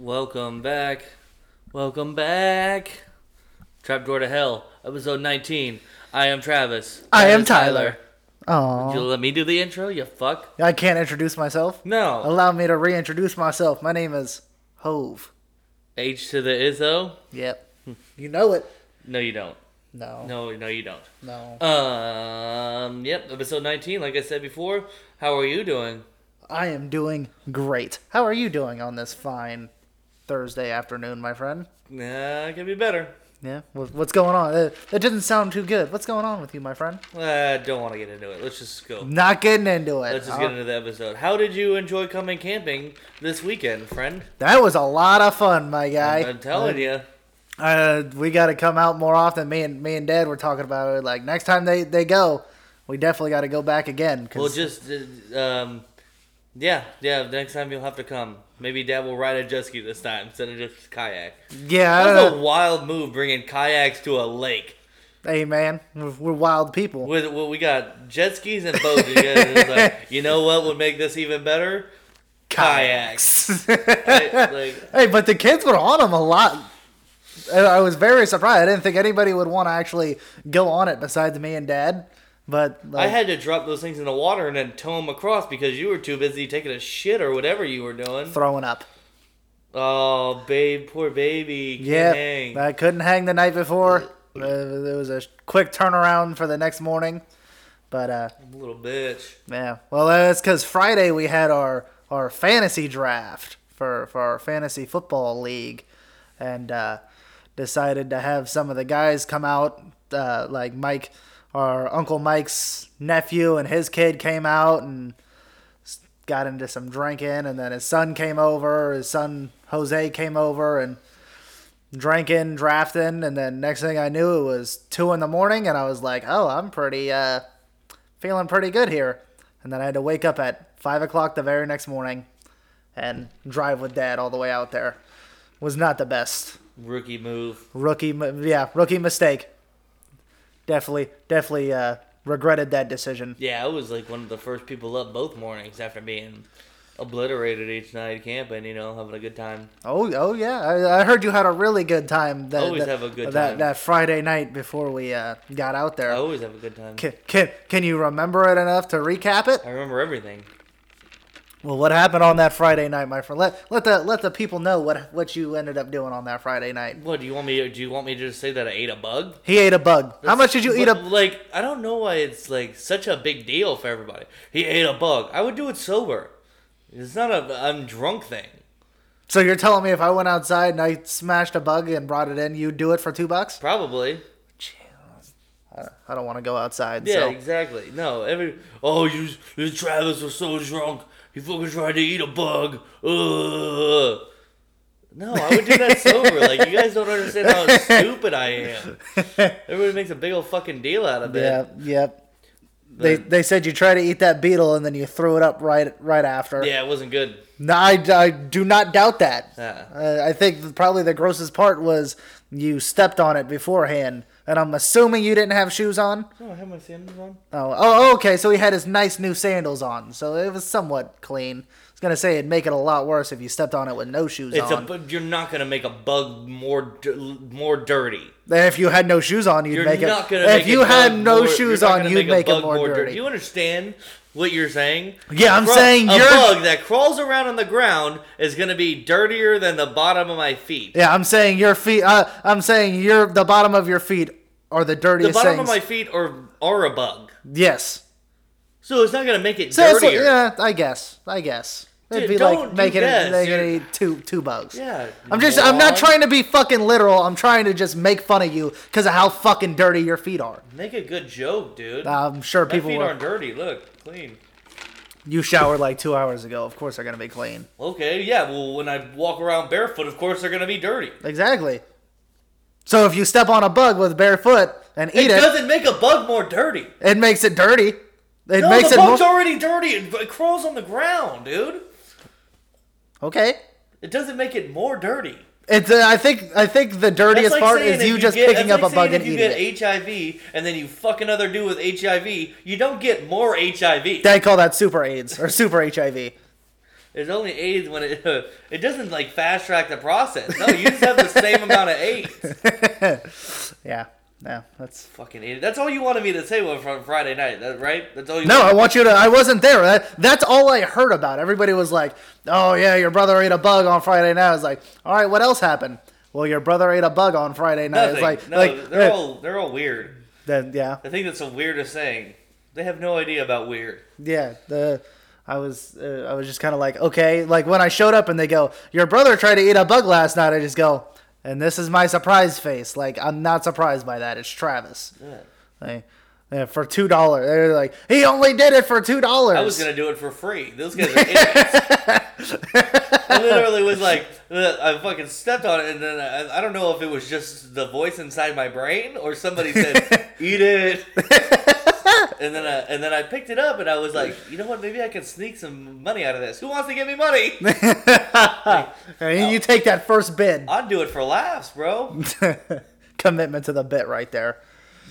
Welcome back. Trapdoor to Hell, episode 19. I am Travis. I am Tyler. Aww. Would you let me do the intro, you fuck? I can't introduce myself? No. Allow me to reintroduce myself. My name is Hove. H to the Izzo? Yep. You know it. No, you don't. No, you don't. No. Yep, episode 19, like I said before. How are you doing? I am doing great. How are you doing on this fine Thursday afternoon, my friend? It could be better. Yeah? What's going on? That didn't sound too good. What's going on with you, my friend? I don't want to get into it. Let's just go. Not getting into it. Let's just get into the episode. How did you enjoy coming camping this weekend, friend? That was a lot of fun, my guy. I'm telling you. We got to come out more often. Me and Dad were talking about it. Like, next time they go, we definitely got to go back again. Cause... Well, just... Yeah, next time you'll have to come. Maybe Dad will ride a jet ski this time instead of just kayak. Yeah. That's a wild move, bringing kayaks to a lake. Hey, man, we're wild people. We got jet skis and boats. You know what would make this even better? Kayaks. Hey, but the kids were on them a lot. I was very surprised. I didn't think anybody would want to actually go on it besides me and Dad. But I had to drop those things in the water and then tow them across because you were too busy taking a shit or whatever you were doing. Throwing up. Oh, babe, poor baby. Yeah, I couldn't hang the night before. It was a quick turnaround for the next morning. But I'm a little bitch. Yeah. Well, that's because Friday we had our fantasy draft for our fantasy football league, and decided to have some of the guys come out, like Mike. Our Uncle Mike's nephew and his kid came out and got into some drinking, and then his son came over. His son Jose came over and drinking, drafting, and then next thing I knew it was 2 a.m, and I was like, "Oh, I'm feeling pretty good here." And then I had to wake up at 5:00 the very next morning and drive with Dad all the way out there. Was not the best. Rookie mistake. Definitely regretted that decision. Yeah, I was like one of the first people up both mornings after being obliterated each night camping, having a good time. Oh yeah. I heard you had a really good time. That Friday night before we got out there. I always have a good time. Can you remember it enough to recap it? I remember everything. Well, what happened on that Friday night, my friend? Let the people know what you ended up doing on that Friday night. What do you want me? Do you want me to just say that I ate a bug? He ate a bug. How much did you eat? Like, I don't know why it's like such a big deal for everybody. He ate a bug. I would do it sober. It's not I'm drunk thing. So you're telling me if I went outside and I smashed a bug and brought it in, you'd do it for $2? Probably. I don't want to go outside. Yeah, so. Exactly. No, Travis was so drunk. He fucking tried to eat a bug. Ugh. No, I would do that sober. Like, you guys don't understand how stupid I am. Everybody makes a big old fucking deal out of it. Yep. They said you tried to eat that beetle and then you threw it up right after. Yeah, it wasn't good. No, I do not doubt that. I think probably the grossest part was you stepped on it beforehand. And I'm assuming you didn't have shoes on? No, I had my sandals on. Oh, okay. So he had his nice new sandals on. So it was somewhat clean. I was going to say it'd make it a lot worse if you stepped on it with no shoes on. You're not going to make a bug more dirty. If you had no shoes on, you'd make it... You're not going to make it more dirty. If you had no shoes on, you'd make it more dirty. Do you understand what you're saying? Yeah, I'm saying you're... A bug that crawls around on the ground is going to be dirtier than the bottom of my feet. Yeah, I'm saying your feet... I'm saying the bottom of your feet... Are the dirtiest things. The bottom of my feet are a bug. Yes. So it's not going to make it dirtier. Yeah, I guess. It'd be like making it two bugs. Yeah. I'm not trying to be fucking literal. I'm trying to just make fun of you because of how fucking dirty your feet are. Make a good joke, dude. I'm sure people will. My feet aren't dirty. Look, clean. You showered like 2 hours ago. Of course they're going to be clean. Okay, yeah. Well, when I walk around barefoot, of course they're going to be dirty. Exactly. So if you step on a bug with bare foot and eat it... It doesn't make a bug more dirty. It makes it dirty. The bug's already dirty. It crawls on the ground, dude. Okay. It doesn't make it more dirty. It's I think the dirtiest part is you just picking up a bug and eating it. If you get HIV and then you fuck another dude with HIV, you don't get more HIV. I call that super AIDS or super HIV. It only aids when it... it doesn't, like, fast-track the process. No, you just have the same amount of aids. Yeah. No, that's... Fucking idiot. That's all you wanted me to say from Friday night, right? That's all you... No, I want you to... I wasn't there. That's all I heard about. Everybody was like, oh, yeah, your brother ate a bug on Friday night. I was like, all right, what else happened? Well, your brother ate a bug on Friday night. Nothing. It's like, no, like, they're all weird. Then, yeah. I think that's the weirdest thing. They have no idea about weird. Yeah, I was just kind of like, okay, like when I showed up and they go, your brother tried to eat a bug last night, I just go, and this is my surprise face. Like, I'm not surprised by that. It's Travis. Yeah. Like, yeah, for $2. They're like, he only did it for $2. I was going to do it for free. Those guys are idiots. I literally was like, I fucking stepped on it, and then I don't know if it was just the voice inside my brain or somebody said, eat it. And then I picked it up and I was like, you know what? Maybe I can sneak some money out of this. Who wants to give me money? Like, you take that first bid. I'd do it for laughs, bro. Commitment to the bit right there.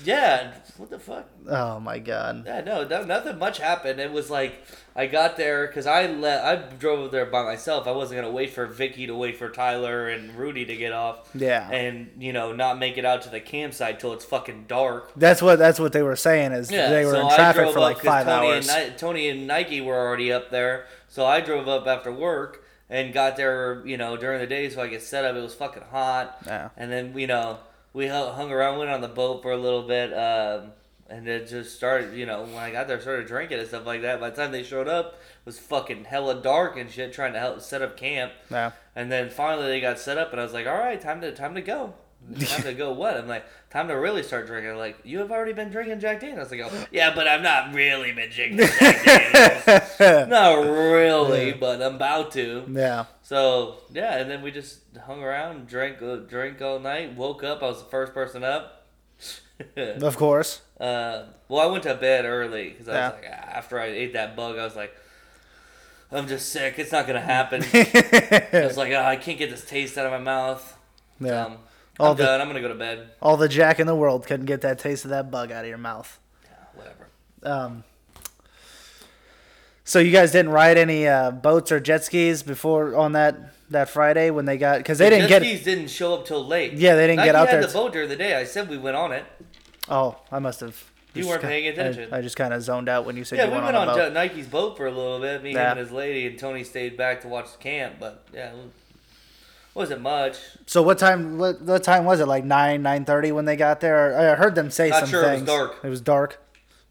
Yeah. What the fuck? Oh my god. Yeah. No. Nothing much happened. It was like I got there because I drove over there by myself. I wasn't gonna wait for Vicky to wait for Tyler and Rudy to get off. Yeah. And not make it out to the campsite till it's fucking dark. That's what they were saying is they were in traffic for like 5 hours. Tony and Nike were already up there, so I drove up after work and got there during the day so I could set up. It was fucking hot. Yeah. And then we hung around, went on the boat for a little bit, and then just started, when I got there, started drinking and stuff like that. By the time they showed up, it was fucking hella dark and shit, trying to help set up camp. Yeah. And then finally they got set up, and I was like, all right, time to go. Time to go what? I'm like, time to really start drinking. I'm like, you have already been drinking Jack Daniels. I was like, oh, yeah, but I've not really been drinking Jack Daniels. Not really, but I'm about to. Yeah. So, yeah, and then we just hung around and drank all night. Woke up. I was the first person up. Of course. Well, I went to bed early because I was like, after I ate that bug, I was like, I'm just sick. It's not going to happen. I was like, oh, I can't get this taste out of my mouth. Yeah. I'm going to go to bed. All the Jack in the world couldn't get that taste of that bug out of your mouth. Yeah, whatever. So you guys didn't ride any boats or jet skis before on that Friday when they got because they didn't get jet skis didn't show up till late. Yeah, they didn't get out there. I had the boat during the day. I said we went on it. Oh, I must have. You weren't paying attention. I just kind of zoned out when you said. Yeah, we went on Nike's boat for a little bit. Me and his lady and Tony stayed back to watch the camp, but yeah, it wasn't much. So what time? What time was it? Like 9:30 when they got there. I heard them say something. Not sure. It was dark. It was dark.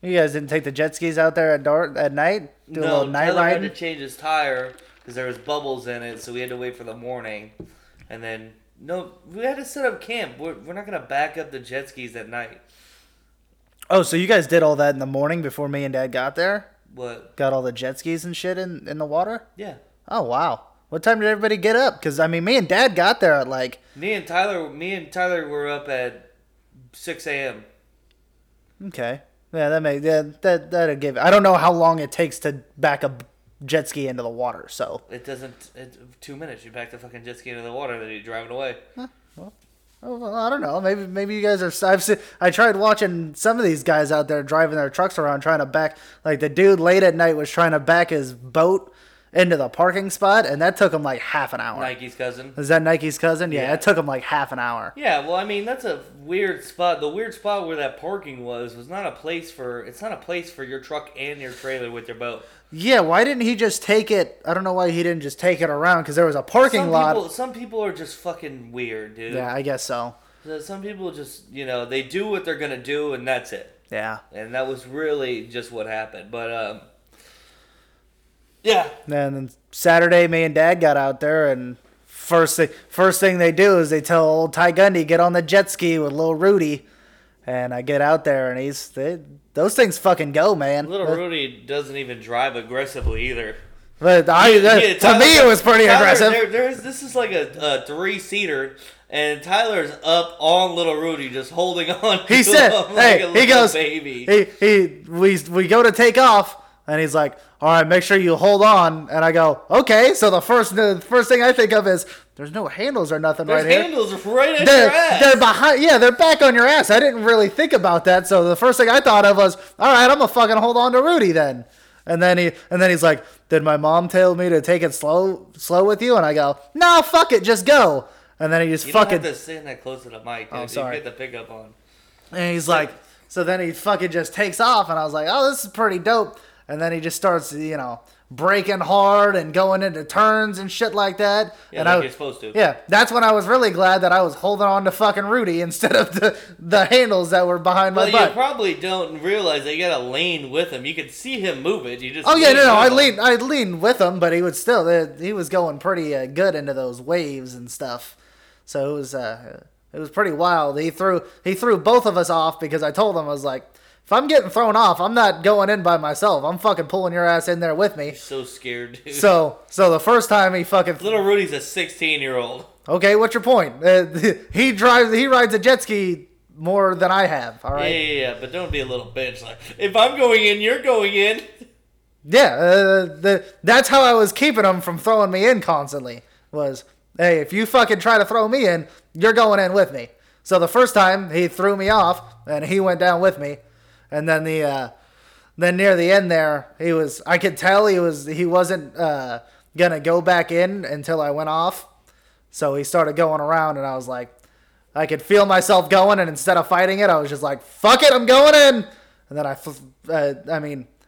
You guys didn't take the jet skis out there at night? Do a little night ride? No, Tyler had to change his tire because there was bubbles in it, so we had to wait for the morning. And then, no, we had to set up camp. We're not going to back up the jet skis at night. Oh, so you guys did all that in the morning before me and Dad got there? What? Got all the jet skis and shit in the water? Yeah. Oh, wow. What time did everybody get up? Because, I mean, me and Dad got there at like... Me and Tyler were up at 6 a.m. Okay. Yeah, that'll give. I don't know how long it takes to back a jet ski into the water, so it doesn't. 2 minutes, you back the fucking jet ski into the water, then you drive it away. Well, I don't know. Maybe you guys are. I tried watching some of these guys out there driving their trucks around, trying to back. Like the dude late at night was trying to back his boat into the parking spot, and that took him like half an hour. Nike's cousin. Is that Nike's cousin? Yeah, it took him like half an hour. Yeah, well, I mean, that's a weird spot. The weird spot where that parking was not a place for... It's not a place for your truck and your trailer with your boat. Yeah, why didn't he just take it... I don't know why he didn't just take it around, because there was a parking lot. Some people are just fucking weird, dude. Yeah, I guess so. Some people just, they do what they're going to do, and that's it. Yeah. And that was really just what happened, but... Yeah. And then Saturday, me and Dad got out there, and first thing they do is they tell old Ty Gundy, get on the jet ski with little Rudy. And I get out there, and those things fucking go, man. Little Rudy doesn't even drive aggressively either. But to me, it was pretty aggressive. This is like a three-seater. And Tyler's up on little Rudy, just holding on. He said, "Hey, like he goes, baby." We go to take off, and he's like, all right, make sure you hold on. And I go, okay. So the first thing I think of is there's no handles or nothing right here. There's handles right at your ass. They're behind. Yeah, they're back on your ass. I didn't really think about that. So the first thing I thought of was, all right, I'm going to fucking hold on to Rudy then. And then he's like, "Did my mom tell me to take it slow with you?" And I go, "No, fuck it, just go." And then he just You don't have to stand that close to the mic. Oh, sorry. You get the pickup on. And he's like, so then he fucking just takes off, and I was like, "Oh, this is pretty dope." And then he just starts, braking hard and going into turns and shit like that. Yeah, and like you're supposed to. Yeah, that's when I was really glad that I was holding on to fucking Rudy instead of the handles that were behind my butt. Well, you probably don't realize that you got to lean with him. You could see him move it. You just I leaned with him, but he would still. He was going pretty good into those waves and stuff. So it was pretty wild. He threw both of us off because I told him, I was like, if I'm getting thrown off, I'm not going in by myself. I'm fucking pulling your ass in there with me. You're so scared, dude. So the first time he fucking... Little Rudy's a 16-year-old. Okay, what's your point? He rides a jet ski more than I have, all right? Yeah, but don't be a little bitch. Like, if I'm going in, you're going in. Yeah, that's how I was keeping him from throwing me in constantly was, hey, if you fucking try to throw me in, you're going in with me. So the first time, he threw me off, and he went down with me. And then then near the end there, I could tell he wasn't gonna go back in until I went off. So he started going around, and I was like, I could feel myself going, and instead of fighting it, I was just like, fuck it, I'm going in. And then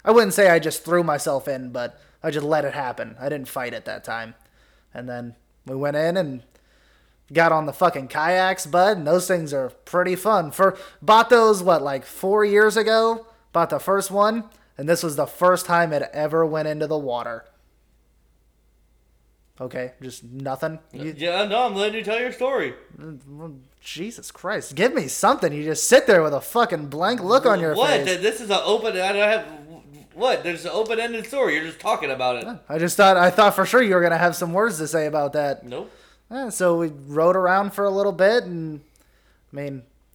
I wouldn't say I just threw myself in, but I just let it happen. I didn't fight it that time. And then we went in and got on the fucking kayaks, bud, and those things are pretty fun. Bought those, 4 years ago? Bought the first one, and this was the first time it ever went into the water. Okay, just nothing? I'm letting you tell your story. Jesus Christ, give me something. You just sit there with a fucking blank look on your face. What? This is an open... I don't have... What? There's an open-ended story. You're just talking about it. I thought for sure you were going to have some words to say about that. Nope. So we rode around for a little bit and,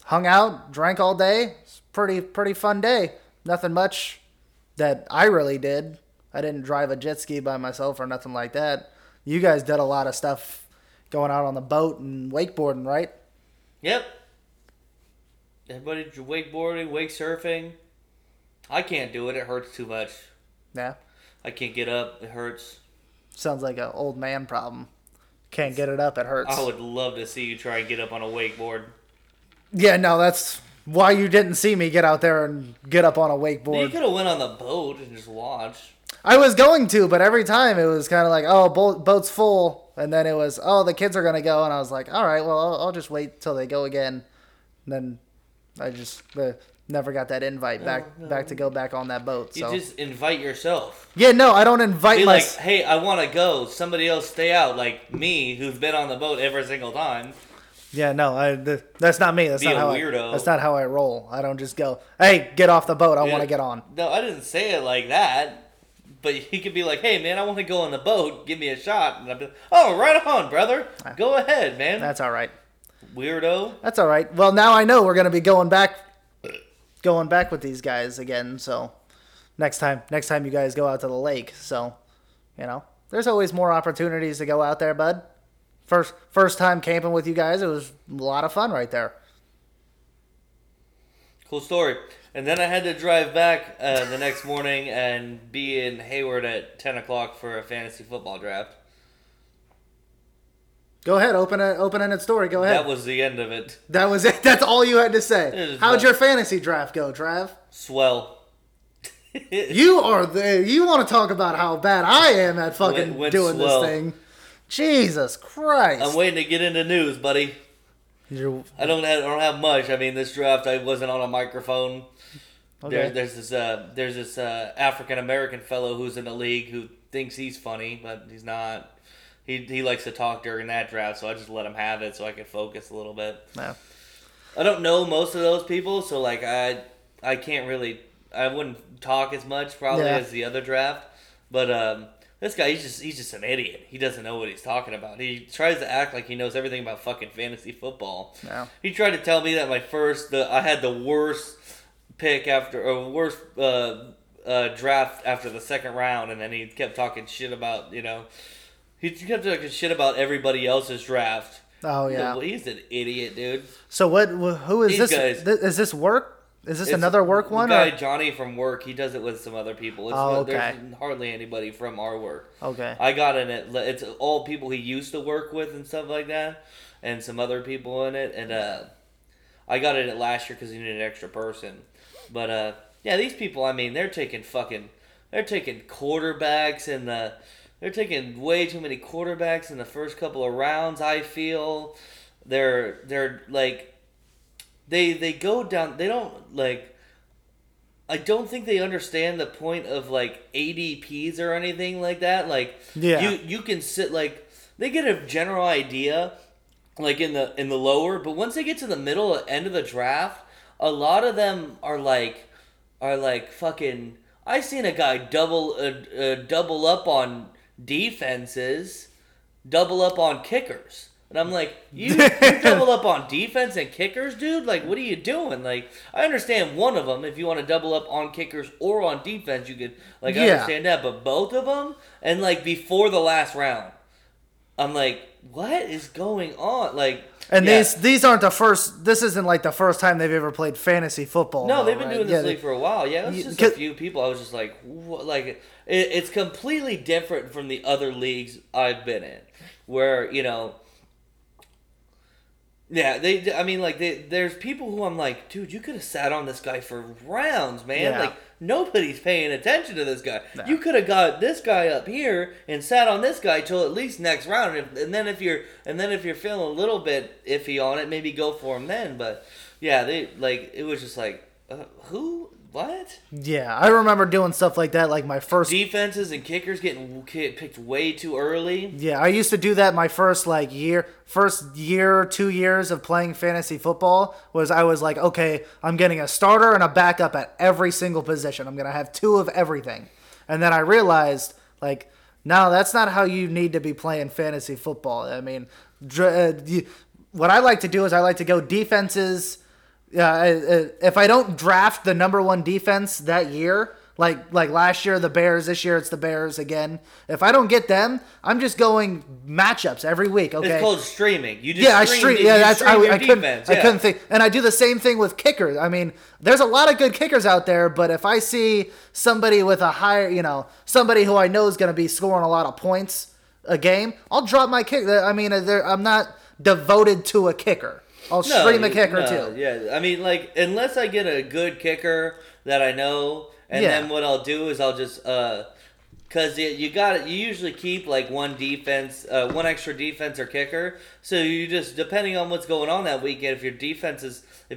hung out, drank all day. It's a pretty fun day. Nothing much that I really did. I didn't drive a jet ski by myself or nothing like that. You guys did a lot of stuff going out on the boat and wakeboarding, right? Yep. Everybody wakeboarding, wake surfing. I can't do it. It hurts too much. Yeah. I can't get up. It hurts. Sounds like an old man problem. Can't get it up, it hurts. I would love to see you try and get up on a wakeboard. Yeah, no, that's why you didn't see me get out there and get up on a wakeboard. You could have went on the boat and just watched. I was going to, but every time it was kind of like, oh, boat's full. And then it was, oh, the kids are going to go. And I was like, all right, well, I'll just wait till they go again. And then I just never got that invite back to go back on that boat. You just invite yourself. Yeah, no, I don't invite myself. Like, hey, I want to go. Somebody else stay out, like me, who's been on the boat every single time. Yeah, no, that's not me. That's not how weirdo. That's not how I roll. I don't just go, hey, get off the boat. I want to get on. No, I didn't say it like that. But he could be like, hey, man, I want to go on the boat. Give me a shot. And I'd be like, oh, right on, brother. Go ahead, man. That's all right. Weirdo. That's all right. Well, now I know we're going to be going back with these guys again, so next time you guys go out to the lake, so there's always more opportunities to go out there, bud. First time camping with you guys, it was a lot of fun right there. Cool story. And then I had to drive back the next morning and be in Hayward at 10:00 for a fantasy football draft. Go ahead, open-ended story. Go ahead. That was the end of it. That was it. That's all you had to say. How'd your fantasy draft go, Trav? Swell. You are there. You want to talk about how bad I am at fucking doing swell. This thing? Jesus Christ! I'm waiting to get into news, buddy. I don't have much. This draft, I wasn't on a microphone. Okay. There's this African American fellow who's in the league who thinks he's funny, but he's not. He likes to talk during that draft, so I just let him have it so I can focus a little bit. No. I don't know most of those people, so I can't really... I wouldn't talk as much probably as the other draft, but this guy, he's just an idiot. He doesn't know what he's talking about. He tries to act like he knows everything about fucking fantasy football. No. He tried to tell me that I had the worst pick draft after the second round, and then he kept talking shit about, He kept talking shit about everybody else's draft. Oh yeah, he's an idiot, dude. So what? Who is this? Is this work? Is this another work one? The guy, Johnny from work, he does it with some other people. It's there's hardly anybody from our work. Okay. I got in it. It's all people he used to work with and stuff like that, and some other people in it. And I got in it last year because he needed an extra person. But yeah, these people, I mean, they're taking quarterbacks and they're taking way too many quarterbacks in the first couple of rounds. I feel they're like. They go down, they don't, like, I don't think they understand the point of, like, ADPs or anything like that. Like, yeah. you can sit, like, they get a general idea, like, in the lower, but once they get to the middle or end of the draft, a lot of them are, like, fucking, I seen a guy double up on defenses, double up on kickers. And I'm like, you double up on defense and kickers, dude? Like, what are you doing? Like, I understand one of them. If you want to double up on kickers or on defense, you could, like, I understand that. But both of them? And, like, before the last round, I'm like, what is going on? Like, and these aren't the first. This isn't, like, the first time they've ever played fantasy football. No, they've been doing this league for a while. Yeah, it was just a few people. I was just like, what? Like, it's completely different from the other leagues I've been in where, you know, yeah, there's people who I'm like, dude, you could have sat on this guy for rounds, man. Yeah. Like, nobody's paying attention to this guy. No. You could have got this guy up here and sat on this guy till at least next round, and then if you're feeling a little bit iffy on it, maybe go for him then. But yeah, they like it was just like, who? What? Yeah, I remember doing stuff like that, like my first... Defenses and kickers getting picked way too early. Yeah, I used to do that my first, like, year. First year, 2 years of playing fantasy football was I was like, okay, I'm getting a starter and a backup at every single position. I'm going to have two of everything. And then I realized, like, no, that's not how you need to be playing fantasy football. I mean, what I like to do is I like to go defenses... if I don't draft the number one defense that year, like last year, the Bears, this year, it's the Bears again. If I don't get them, I'm just going matchups every week. Okay. It's called streaming. You just I couldn't think. And I do the same thing with kickers. I mean, there's a lot of good kickers out there, but if I see somebody with a higher, you know, somebody who I know is going to be scoring a lot of points a game, I'll drop my kick. I mean, I'm not devoted to a kicker. I'll stream a kicker too. Yeah, I mean, like, unless I get a good kicker that I know, and then what I'll do is I'll just, because you usually keep like one extra defense or kicker. So you just depending on what's going on that weekend, if your defense has a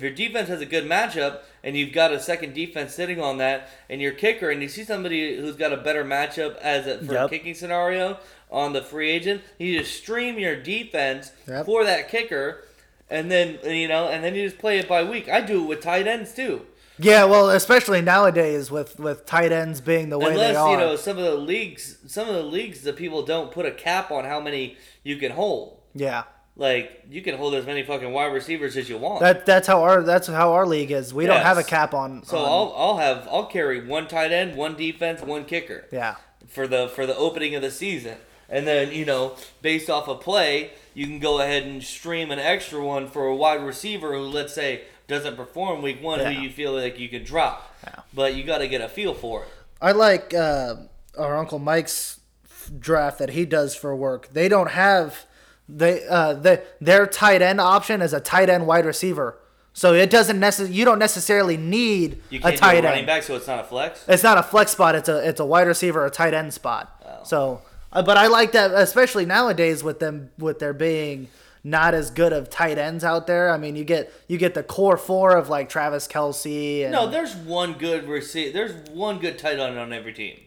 good matchup and you've got a second defense sitting on that, and your kicker, and you see somebody who's got a better matchup for a kicking scenario on the free agent, you just stream your defense for that kicker. And then, you know, you just play it by week. I do it with tight ends, too. Yeah, well, especially nowadays with tight ends being the way they are. Unless, you know, some of the leagues, the people don't put a cap on how many you can hold. Yeah. Like, you can hold as many fucking wide receivers as you want. That's how our league is. We don't have a cap on. So I'll carry one tight end, one defense, one kicker. Yeah. For the opening of the season. And then, you know, based off a play, you can go ahead and stream an extra one for a wide receiver who, let's say, doesn't perform week one, who you feel like you could drop. Yeah. But you got to get a feel for it. I like our Uncle Mike's draft that he does for work. They don't have their tight end option is a tight end wide receiver. So it doesn't you don't necessarily need a tight end. You can't do a running back, so it's not a flex? It's not a flex spot. It's a wide receiver or a tight end spot. Oh. So... But I like that, especially nowadays with there being not as good of tight ends out there. I mean, you get the core four of like Travis Kelce. And... No, there's one good receiver. There's one good tight end on every team.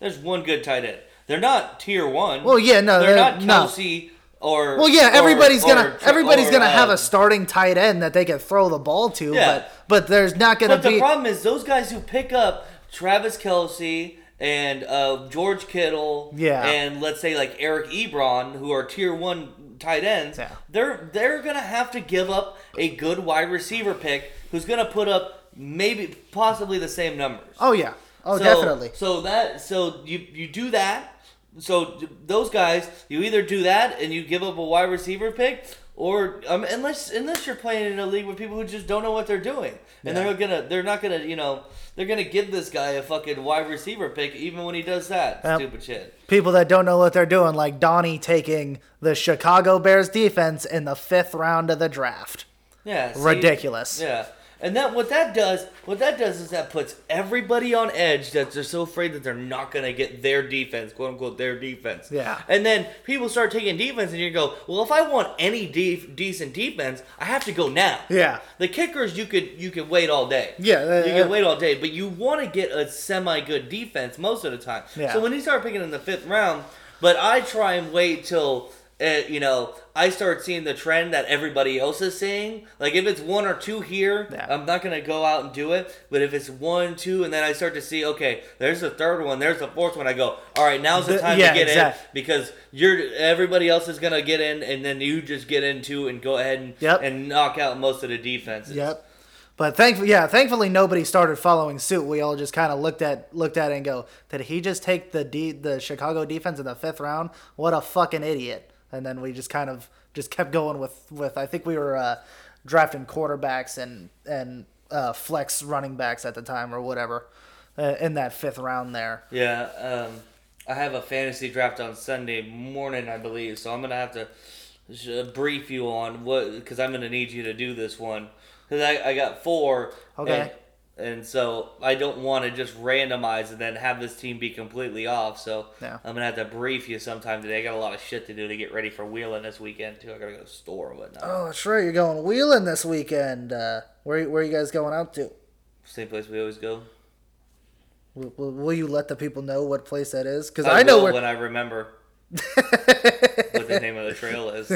There's one good tight end. They're not tier one. Well, yeah, no, they're not Kelce or. Well, yeah, everybody's gonna have a starting tight end that they can throw the ball to. Yeah. But there's not gonna be. But the problem is those guys who pick up Travis Kelce. And George Kittle, and let's say like Eric Ebron, who are tier one tight ends, they're gonna have to give up a good wide receiver pick who's gonna put up maybe possibly the same numbers. Oh yeah, definitely. So you do that. So those guys, you either do that and you give up a wide receiver pick, Or unless you're playing in a league with people who just don't know what they're doing, and they're not gonna they're gonna give this guy a fucking wide receiver pick even when he does that stupid shit. People that don't know what they're doing, like Donnie taking the Chicago Bears defense in the 5th round of the draft. Yeah, see, ridiculous. Yeah, and that what that does is that puts everybody on edge that they're so afraid that they're not gonna get their defense, quote unquote their defense. Yeah, and then people start taking defense, and you go, well, if I want any decent defense, I have to go now. Yeah, the kickers you could wait all day. Yeah, you can wait all day, but you want to get a semi good defense most of the time. Yeah. So when you start picking in the 5th round, but I try and wait till. I start seeing the trend that everybody else is seeing. Like, if it's one or two here, I'm not going to go out and do it. But if it's one, two, and then I start to see, okay, there's the 3rd one, there's the 4th one. I go, all right, now's the time to get in because everybody else is going to get in, and then you just get in too and go ahead and knock out most of the defenses. Yep. But thankfully nobody started following suit. We all just kind of looked at it and go, did he just take the Chicago defense in the 5th round? What a fucking idiot. And then we just kind of just kept going with I think we were drafting quarterbacks and flex running backs at the time or whatever in that 5th round there. Yeah, I have a fantasy draft on Sunday morning, I believe. So I'm going to have to brief you on because I'm going to need you to do this one. Because I got 4. Okay. And so I don't want to just randomize and then have this team be completely off. So I'm going to have to brief you sometime today. I got a lot of shit to do to get ready for wheeling this weekend, too. I got to go to the store and whatnot. Oh, that's right. You're going wheeling this weekend. Where are you guys going out to? Same place we always go. Will you let the people know what place that is? Because I know when I remember what the name of the trail is.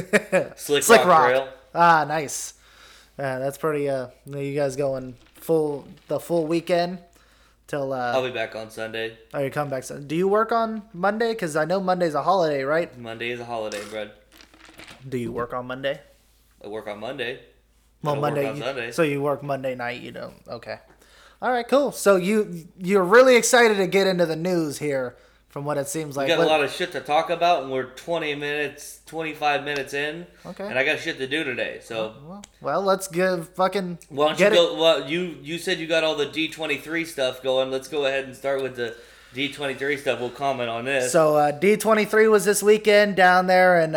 Slick Rock Trail. Ah, nice. That's pretty. You guys going the full weekend till? I'll be back on Sunday. Oh, you come back Sunday. Do you work on Monday? Because I know Monday's a holiday, right? Monday is a holiday, Brad. Do you work on Monday? I work on Monday. Well, Monday. So you work Monday night. You don't. Okay. All right. Cool. So you're really excited to get into the news here, from what it seems like. We got a lot of shit to talk about, and we're 25 minutes in. Okay. And I got shit to do today, so. Well, let's give fucking. Why don't you go? Well, you said you got all the D23 stuff going. Let's go ahead and start with the D23 stuff. We'll comment on this. So D23 was this weekend down there, and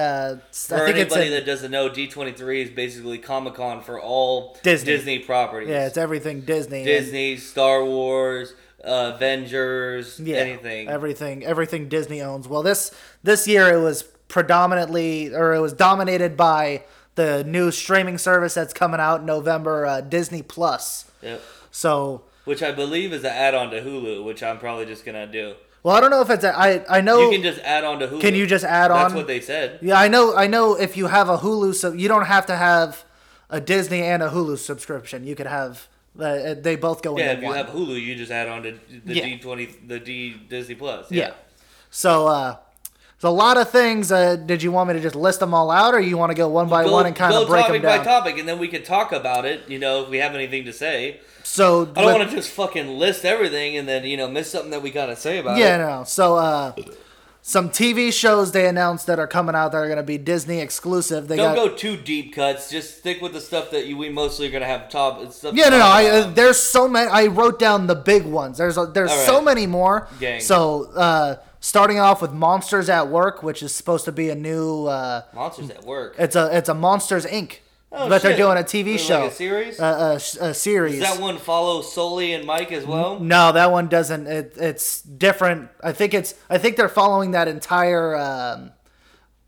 for anybody that doesn't know, D23 is basically Comic-Con for all Disney properties. Yeah, it's everything Disney. Disney, Star Wars. Avengers, anything, everything Disney owns. Well, this year it was dominated by the new streaming service that's coming out in November, Disney Plus. Yep. So, which I believe is an add-on to Hulu, which I'm probably just gonna do. Well, I don't know if it's I know you can just add on to Hulu. Can you just add on? That's what they said. Yeah, I know. If you have a Hulu, so you don't have to have a Disney and a Hulu subscription. You could have. They both go into one. Yeah, if you have Hulu, you just add on to the Disney Plus. Yeah. So there's a lot of things. Did you want me to just list them all out, or you want to go one by one and kind of break them down? Go topic by topic, and then we can talk about it, if we have anything to say. So I don't want to just fucking list everything and then, miss something that we got to say about it. Yeah, no. So some TV shows they announced that are coming out that are going to be Disney exclusive. Don't go too deep cuts. Just stick with the stuff that we mostly are going to have top stuff. Yeah, no. There's so many. I wrote down the big ones. There's right. So many more. Gang. So starting off with Monsters at Work, which is supposed to be a new Monsters at Work. It's a Monsters Inc. Oh, but shit. They're doing a TV show. Like a series? A series. Does that one follow Sully and Mike as well? No, that one doesn't. It's different. I think they're following that entire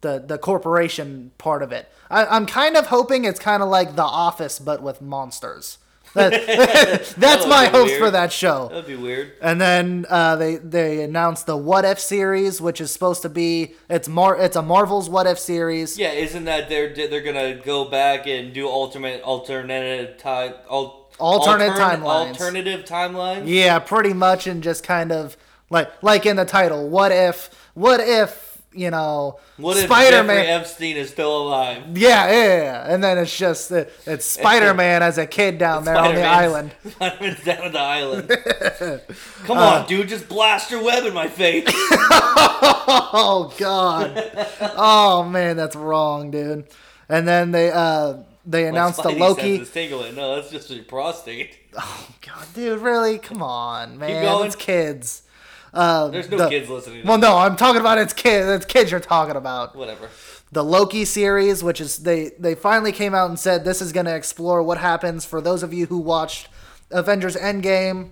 the corporation part of it. I'm kind of hoping it's kind of like The Office, but with monsters. That's my hopes for that show. That'd be weird. And then they announced the What If series, which is supposed to be it's a Marvel's What If series. Yeah, isn't that they're gonna go back and do alternative timelines? Yeah, pretty much, and just kind of like in the title, what if. What if Spider-Man, Jeffrey Epstein is still alive? Yeah. And then it's just it's Spider-Man as a kid down there on the island. Spider-Man's down on the island. Come on, dude, just blast your web in my face. Oh God. Oh man, that's wrong, dude. And then they announced the Loki. No, that's just your prostate. Oh God, dude, really? Come on, man. Keep going. It's kids. There's no kids listening to this. No, I'm talking about it's kids. It's kids you're talking about. Whatever. The Loki series, which is they finally came out and said this is going to explore what happens for those of you who watched Avengers Endgame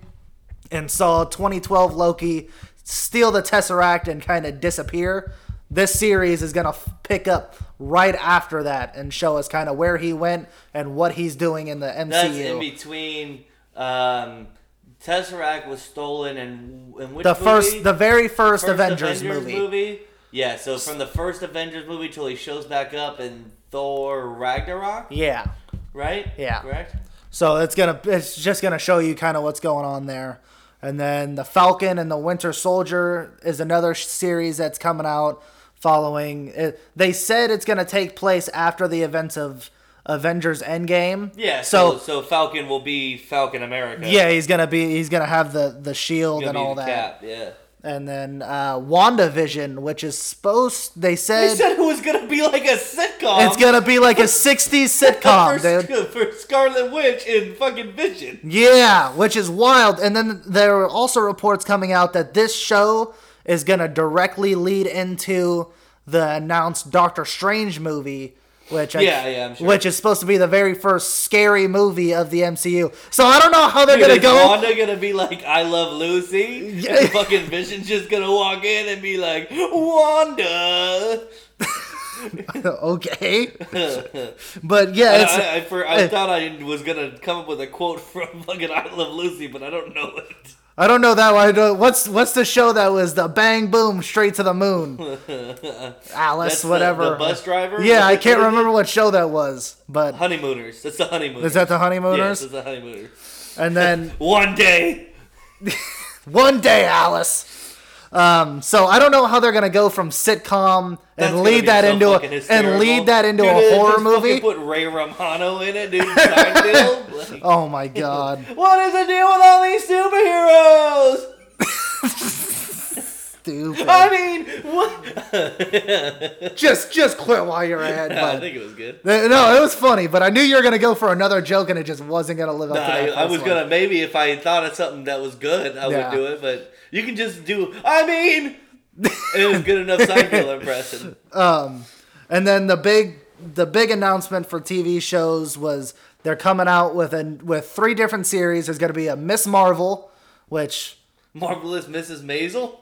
and saw 2012 Loki steal the Tesseract and kind of disappear. This series is going to pick up right after that and show us kind of where he went and what he's doing in the MCU. That's in between... Tesseract was stolen in which movie? The very first Avengers movie. Yeah, so from the first Avengers movie till he shows back up in Thor Ragnarok? Yeah. Right? Yeah. Correct? So it's just going to show you kind of what's going on there. And then The Falcon and the Winter Soldier is another series that's coming out following it. They said it's going to take place after the events of Avengers Endgame. Yeah, so Falcon will be Falcon America. Yeah, he's gonna have the shield and all that. Cap, yeah. And then WandaVision, which is they said it was gonna be like a sitcom. It's gonna be like a 60s sitcom, for Scarlet Witch in fucking Vision. Yeah, which is wild. And then there are also reports coming out that this show is gonna directly lead into the announced Doctor Strange movie. I'm sure. Which is supposed to be the very first scary movie of the MCU. So I don't know how they're going to go. Is Wanda going to be like, I Love Lucy? Yeah. And fucking Vision's just going to walk in and be like, Wanda! Okay. But yeah. I thought I was going to come up with a quote from fucking I Love Lucy, but I don't know it. I don't know that one. What's the show that was the bang boom straight to the moon? Alice, that's whatever. The bus driver? Yeah, I can't remember what show that was. But Honeymooners. That's the Honeymooners. Is that the Honeymooners? Yes, it's the Honeymooners. And then One day, Alice. So I don't know how they're gonna go from sitcom and lead that into a horror movie. Put Ray Romano in it, dude. Like, oh my God! What is the deal with all these superheroes? Stupid. I mean, what? just quit while you're ahead. No, I think it was good. No, it was funny, but I knew you were gonna go for another joke, and it just wasn't gonna live up to that. I was gonna maybe if I thought of something that was good, I would do it, but you can just do. I mean. It was good enough Seinfeld impression. And then the big announcement for TV shows was they're coming out with three different series. There's going to be a Miss Marvel, which Marvelous Mrs. Maisel.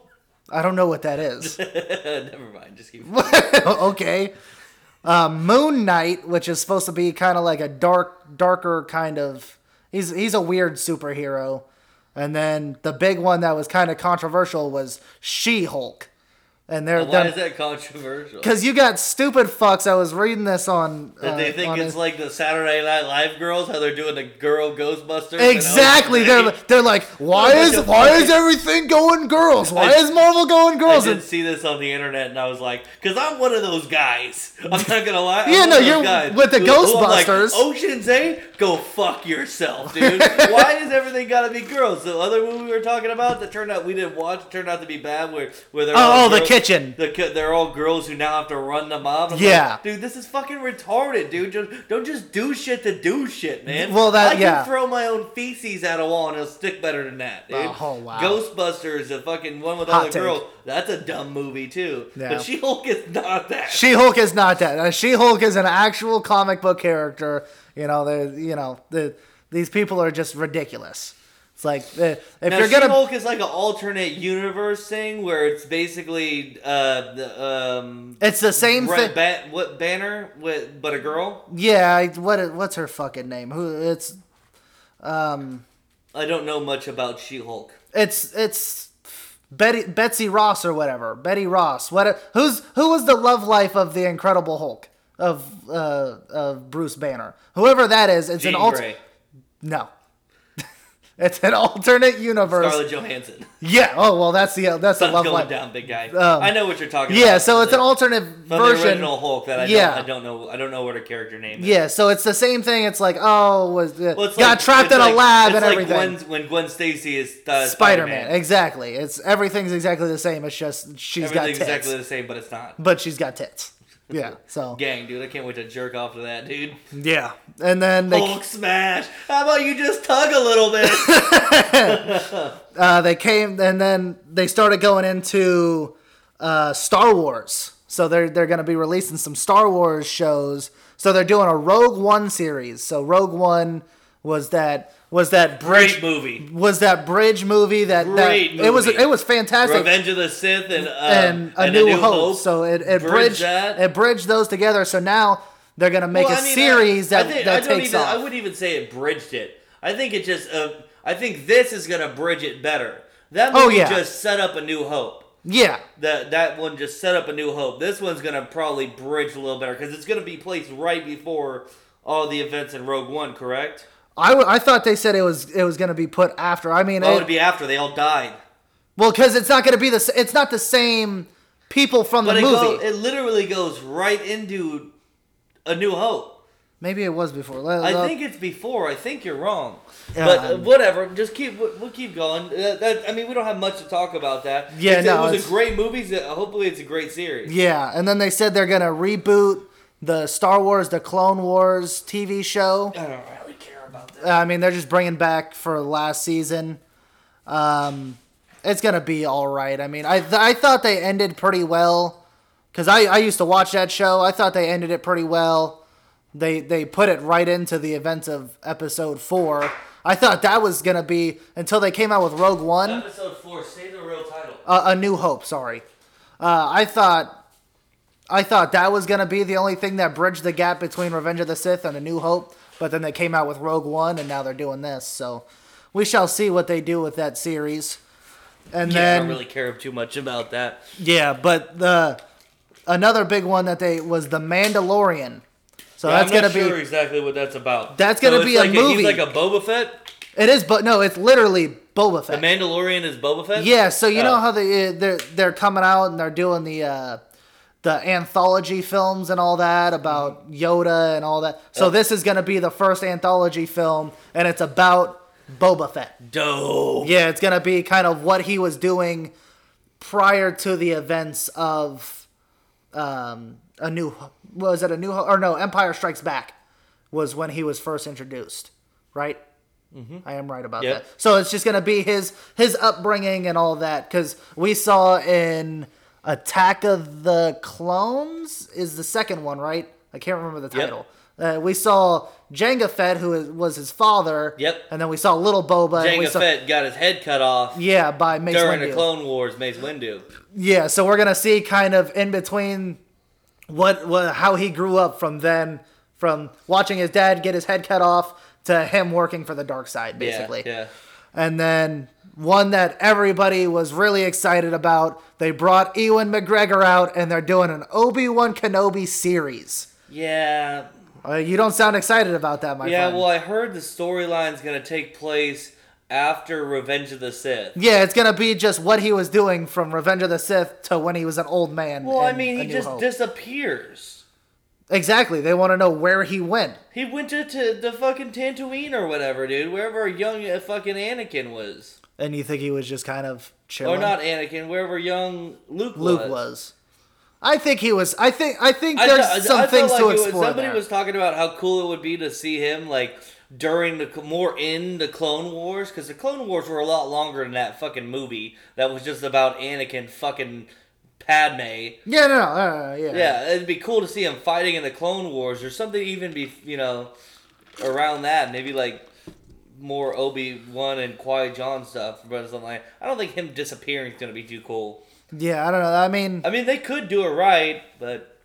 I don't know what that is. Never mind. Just keep. Okay. Moon Knight, which is supposed to be kind of like a darker kind of. He's a weird superhero. And then the big one that was kind of controversial was She-Hulk. And why is that controversial? Because you got stupid fucks. I was reading this on... they think it's like the Saturday Night Live girls, how they're doing the girl Ghostbusters. Exactly. They're like, why is everything going girls? Why is Marvel going girls? I did see this on the internet, and I was like, because I'm one of those guys. I'm not going to lie. Yeah, no, you're guys with the Ghostbusters. Like, Ocean's 8? Go fuck yourself, dude. Why does everything got to be girls? The other movie we were talking about that turned out we didn't watch turned out to be bad where they're all girls, the kitchen. They're all girls who now have to run the mob. Like, dude, this is fucking retarded, dude. Don't just do shit to do shit, man. Well, I can throw my own feces at a wall and it'll stick better than that, dude. Oh, wow. Ghostbusters, the fucking one with all the girls. That's a dumb movie, too. Yeah. But She-Hulk is not that. She-Hulk is not that. She-Hulk is an actual comic book character. These people are just ridiculous. It's like She-Hulk is like an alternate universe thing where it's basically it's the same thing. Banner with but a girl. Yeah, what's her fucking name? I don't know much about She-Hulk. It's Betsy Ross or whatever. Betty Ross. Who was the love life of the Incredible Hulk? Of Bruce Banner, whoever that is, it's Jean an Grey. No, it's an alternate universe. Scarlett Johansson. Yeah. Oh well, that's the love going life. Down, big guy. I know what you're talking about. Yeah. So it's an alternate version. The original Hulk that I don't know what her character name is. Yeah. So it's the same thing. It's like got trapped in a lab and everything. When Gwen Stacy is Spider-Man. Exactly. It's everything's exactly the same. It's just she's got tits. Exactly the same, but it's not. But she's got tits. Yeah, so. Gang, dude, I can't wait to jerk off to that, dude. Yeah, and then they... Hulk smash! How about you just tug a little bit? They came, and then they started going into Star Wars. So they're going to be releasing some Star Wars shows. So they're doing a Rogue One series. So Rogue One was that bridge movie? Was that bridge movie that movie. It was fantastic. Revenge of the Sith and A New Hope. So it bridged those together. So now they're gonna make series that takes off. I wouldn't even say it bridged it. I think it just. I think this is gonna bridge it better. That movie just set up A New Hope. Yeah. That one just set up A New Hope. This one's gonna probably bridge a little better because it's gonna be placed right before all the events in Rogue One. Correct. I thought they said it was going to be put after. I mean, it would be after they all died. Well, because it's not going to be it's not the same people from the movie. It literally goes right into A New Hope. Maybe it was before. I think it's before. I think you're wrong. But whatever. Just we'll keep going. We don't have much to talk about that. Yeah, it was a great movie. So hopefully, it's a great series. Yeah, and then they said they're going to reboot the Star Wars, the Clone Wars TV show. I don't know. I mean, they're just bringing back for last season. It's going to be all right. I mean, I thought they ended pretty well because I used to watch that show. I thought they ended it pretty well. They put it right into the events of episode 4. I thought that was going to be until they came out with Rogue One. Episode 4, say the real title. A New Hope, sorry. I thought that was going to be the only thing that bridged the gap between Revenge of the Sith and A New Hope. But then they came out with Rogue One, and now they're doing this. So we shall see what they do with that series. And then I don't really care too much about that. Yeah, but another big one that they was The Mandalorian. So yeah, that's going to be... I'm not sure exactly what that's about. That's going to be a movie. He's like a Boba Fett? It is, but no, it's literally Boba Fett. The Mandalorian is Boba Fett? Yeah, so you know how they're coming out and they're doing the anthology films and all that about Yoda and all that. So this is going to be the first anthology film, and it's about Boba Fett. Dope. Yeah, it's going to be kind of what he was doing prior to the events of Empire Strikes Back was when he was first introduced, right? Mm-hmm. I am right about that. So it's just going to be his upbringing and all that, because we saw in... Attack of the Clones is the second one, right? I can't remember the title. Yep. We saw Jango Fett, who was his father. Yep. And then we saw Little Boba. Fett got his head cut off. Yeah, by Mace Windu. During the Clone Wars, Mace Windu. Yeah, so we're going to see kind of in between how he grew up from then, from watching his dad get his head cut off to him working for the dark side, basically. Yeah. And then... one that everybody was really excited about. They brought Ewan McGregor out, and they're doing an Obi-Wan Kenobi series. Yeah. You don't sound excited about that, my friend. Yeah, well, I heard the storyline's going to take place after Revenge of the Sith. Yeah, it's going to be just what he was doing from Revenge of the Sith to when he was an old man. Well, I mean, he just disappears. Exactly. They want to know where he went. He went to the fucking Tatooine or whatever, dude. Wherever young fucking Anakin was. And you think he was just kind of chilling? Or not Anakin, wherever young Luke was. I think there's some things to explore. Somebody was talking about how cool it would be to see him like during in the Clone Wars, because the Clone Wars were a lot longer than that fucking movie that was just about Anakin fucking Padme. Yeah, yeah. Yeah, it'd be cool to see him fighting in the Clone Wars or something, even be around that, maybe like. More Obi-Wan and Qui-Gon stuff, but it's like I don't think him disappearing is gonna be too cool. Yeah, I don't know. I mean, they could do it right, but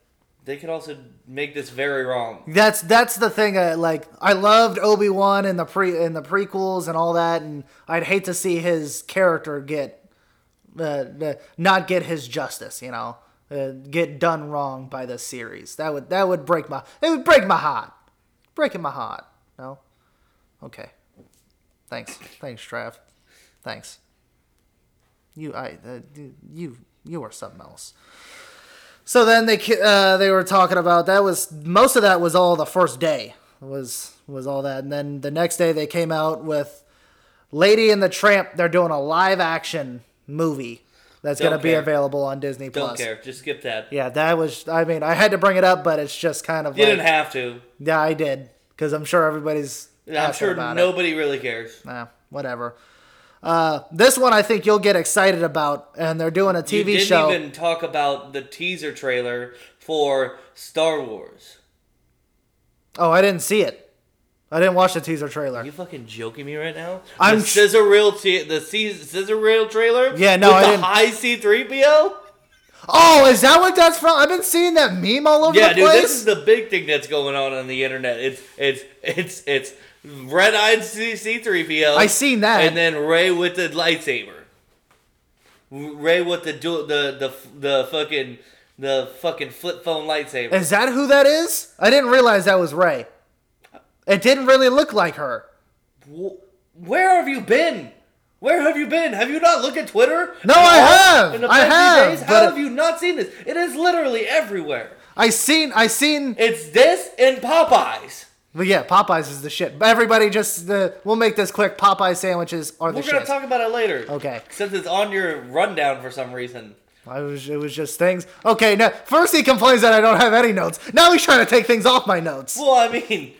they could also make this very wrong. That's the thing. I loved Obi-Wan in the prequels and all that, and I'd hate to see his character get not get his justice. Get done wrong by this series. That would break my heart. No, okay. Thanks, Trav. Thanks. You are something else. So then they were talking about that was most of that was all the first day was all that, and then the next day they came out with Lady and the Tramp. They're doing a live action movie. that's going to be available on Disney+. Don't care. Just skip that. Yeah, that was... I mean, I had to bring it up, but it's just kind of You didn't have to. Yeah, I did. Because I'm sure everybody's... I'm sure nobody really cares. Nah, whatever. This one I think you'll get excited about. And they're doing a TV show. You didn't even talk about the teaser trailer for Star Wars. Oh, I didn't see it. I didn't watch the teaser trailer. Are you fucking joking me right now? The Scissor Reel trailer? Yeah, no, I didn't. The high C-3PO? Oh, is that what that's from? I've been seeing that meme all over the place. Yeah, dude, this is the big thing that's going on the internet. It's red-eyed C-3PO. I seen that. And then Rey with the lightsaber. Rey with the fucking flip phone lightsaber. Is that who that is? I didn't realize that was Rey. It didn't really look like her. Where have you been? Where have you been? Have you not looked at Twitter? No, I have. How have you not seen this? It is literally everywhere. I seen. It's this and Popeyes. But yeah, Popeyes is the shit. Everybody just we'll make this quick. Popeye sandwiches are the shit. We're gonna talk about it later. Okay. Since it's on your rundown for some reason. It was just things. Okay. Now first he complains that I don't have any notes. Now he's trying to take things off my notes. Well, I mean.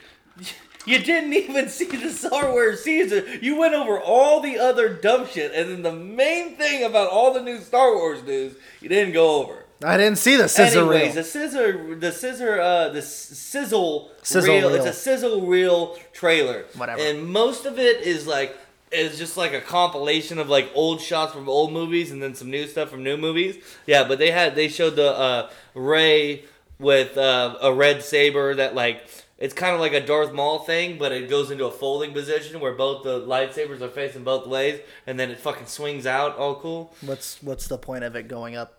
You didn't even see the Star Wars season. You went over all the other dumb shit, and then the main thing about all the new Star Wars news, you didn't go over. I didn't see the scissor reel. Anyways, the sizzle reel. It's a sizzle reel trailer. Whatever. And most of it is just like a compilation of like old shots from old movies, and then some new stuff from new movies. Yeah, but they showed the Rey with a red saber that like. It's kind of like a Darth Maul thing, but it goes into a folding position where both the lightsabers are facing both ways, and then it fucking swings out all cool. What's the point of it going up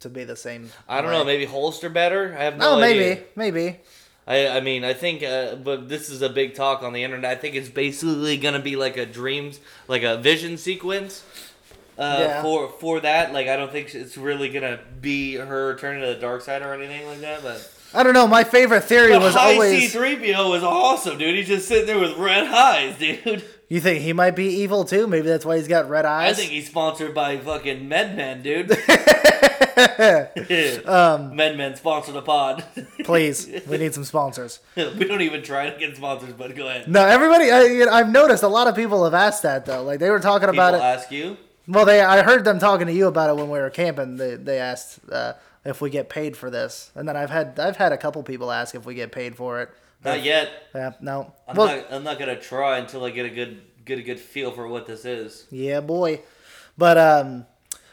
to be the same? I don't know. Maybe holster better? I have no idea. Oh, maybe. I mean, I think, but this is a big talk on the internet. I think it's basically going to be like a dreams, like a vision sequence. Yeah. For that, like I don't think it's really gonna be her turning to the dark side or anything like that. But I don't know. My favorite theory was always C-3PO was awesome, dude. He's just sitting there with red eyes, dude. You think he might be evil too? Maybe that's why he's got red eyes. I think he's sponsored by fucking MedMen, dude. MedMen, sponsor the pod, please. We need some sponsors. We don't even try to get sponsors, but go ahead. No, everybody. I've noticed a lot of people have asked that though. Like they were talking about people it. Ask you. Well, I heard them talking to you about it when we were camping. They asked if we get paid for this, and then I've had a couple people ask if we get paid for it. Not yet. Yeah, no. I'm not gonna try until I get a good feel for what this is. Yeah, boy. But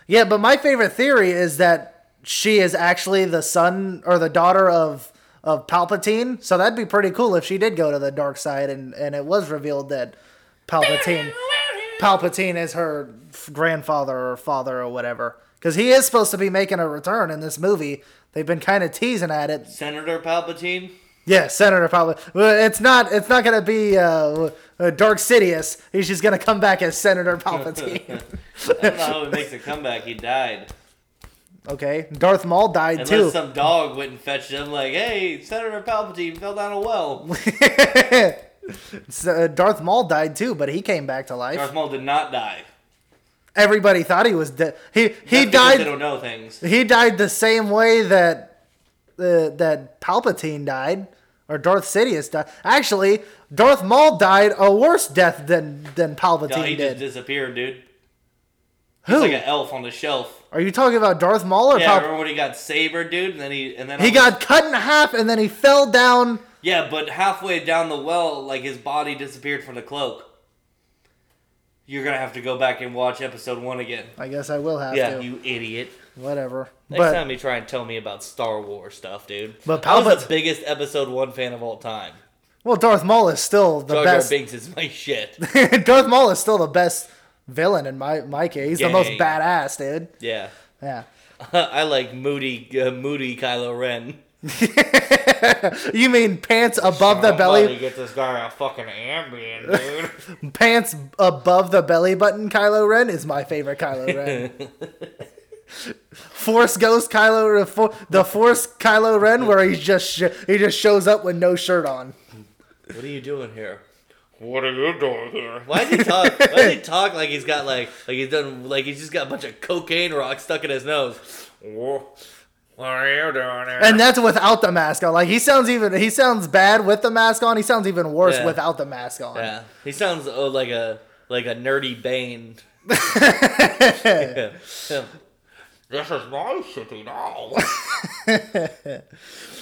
but my favorite theory is that she is actually the son or the daughter of Palpatine. So that'd be pretty cool if she did go to the dark side, and it was revealed that Palpatine is her grandfather or father or whatever. Because he is supposed to be making a return in this movie. They've been kind of teasing at it. Senator Palpatine? Yeah, Senator Palpatine. It's not going to be Dark Sidious. He's just going to come back as Senator Palpatine. I don't know how he makes a comeback. He died. Okay. Darth Maul died too. Unless some dog went and fetched him like, hey, Senator Palpatine fell down a well. Darth Maul died too, but he came back to life. Darth Maul did not die. Everybody thought he was dead. He died. They don't know things. He died the same way that Palpatine died, or Darth Sidious died. Actually, Darth Maul died a worse death than Palpatine did. He just disappeared, dude. Who? He's like an elf on the shelf. Are you talking about Darth Maul or Palpatine? Yeah, remember when he got sabered, dude, and then he got cut in half, and then he fell down. Yeah, but halfway down the well, like, his body disappeared from the cloak. You're going to have to go back and watch episode 1 again. I guess I will have to. Yeah, you idiot. Whatever. Next time you try and tell me about Star Wars stuff, dude. But I was the biggest episode 1 fan of all time. Well, Darth Maul is still the best. Jar Jar Binks is my shit. Darth Maul is still the best villain in my case. He's the most badass, dude. Yeah. Yeah. I like moody Kylo Ren. You mean pants above the belly? Get this guy a fucking Ambien, dude. Pants above the belly button Kylo Ren is my favorite Kylo Ren. Force Ghost the Force Kylo Ren, where he just shows up with no shirt on. What are you doing here? What are you doing there? Why does he talk like he's got like he's just got a bunch of cocaine rocks stuck in his nose? What are you doing there? And that's without the mask on. Like he sounds bad with the mask on. He sounds even worse without the mask on. Yeah, he sounds like a nerdy Bane. Yeah. This is my city now.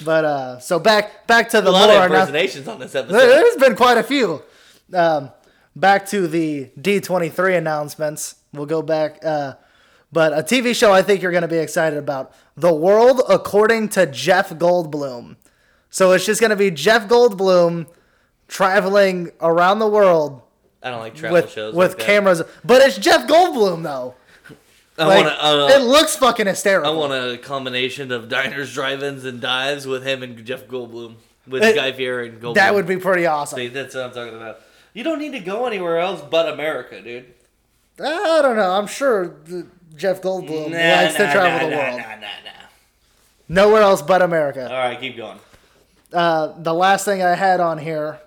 But so back to the lore. A lot of impersonations on this episode. There's been quite a few. Back to the D23 announcements. We'll go back. But a TV show I think you're going to be excited about. The World According to Jeff Goldblum. So it's just going to be Jeff Goldblum traveling around the world. I don't like travel shows with like cameras. That. But it's Jeff Goldblum, though. It looks fucking hysterical. I want a combination of diners, drive-ins, and dives with him and Jeff Goldblum. With Guy Fieri and Goldblum. That would be pretty awesome. See, that's what I'm talking about. You don't need to go anywhere else but America, dude. I don't know. I'm sure Jeff Goldblum likes to travel the world. Nowhere else but America. All right, keep going. The last thing I had on here,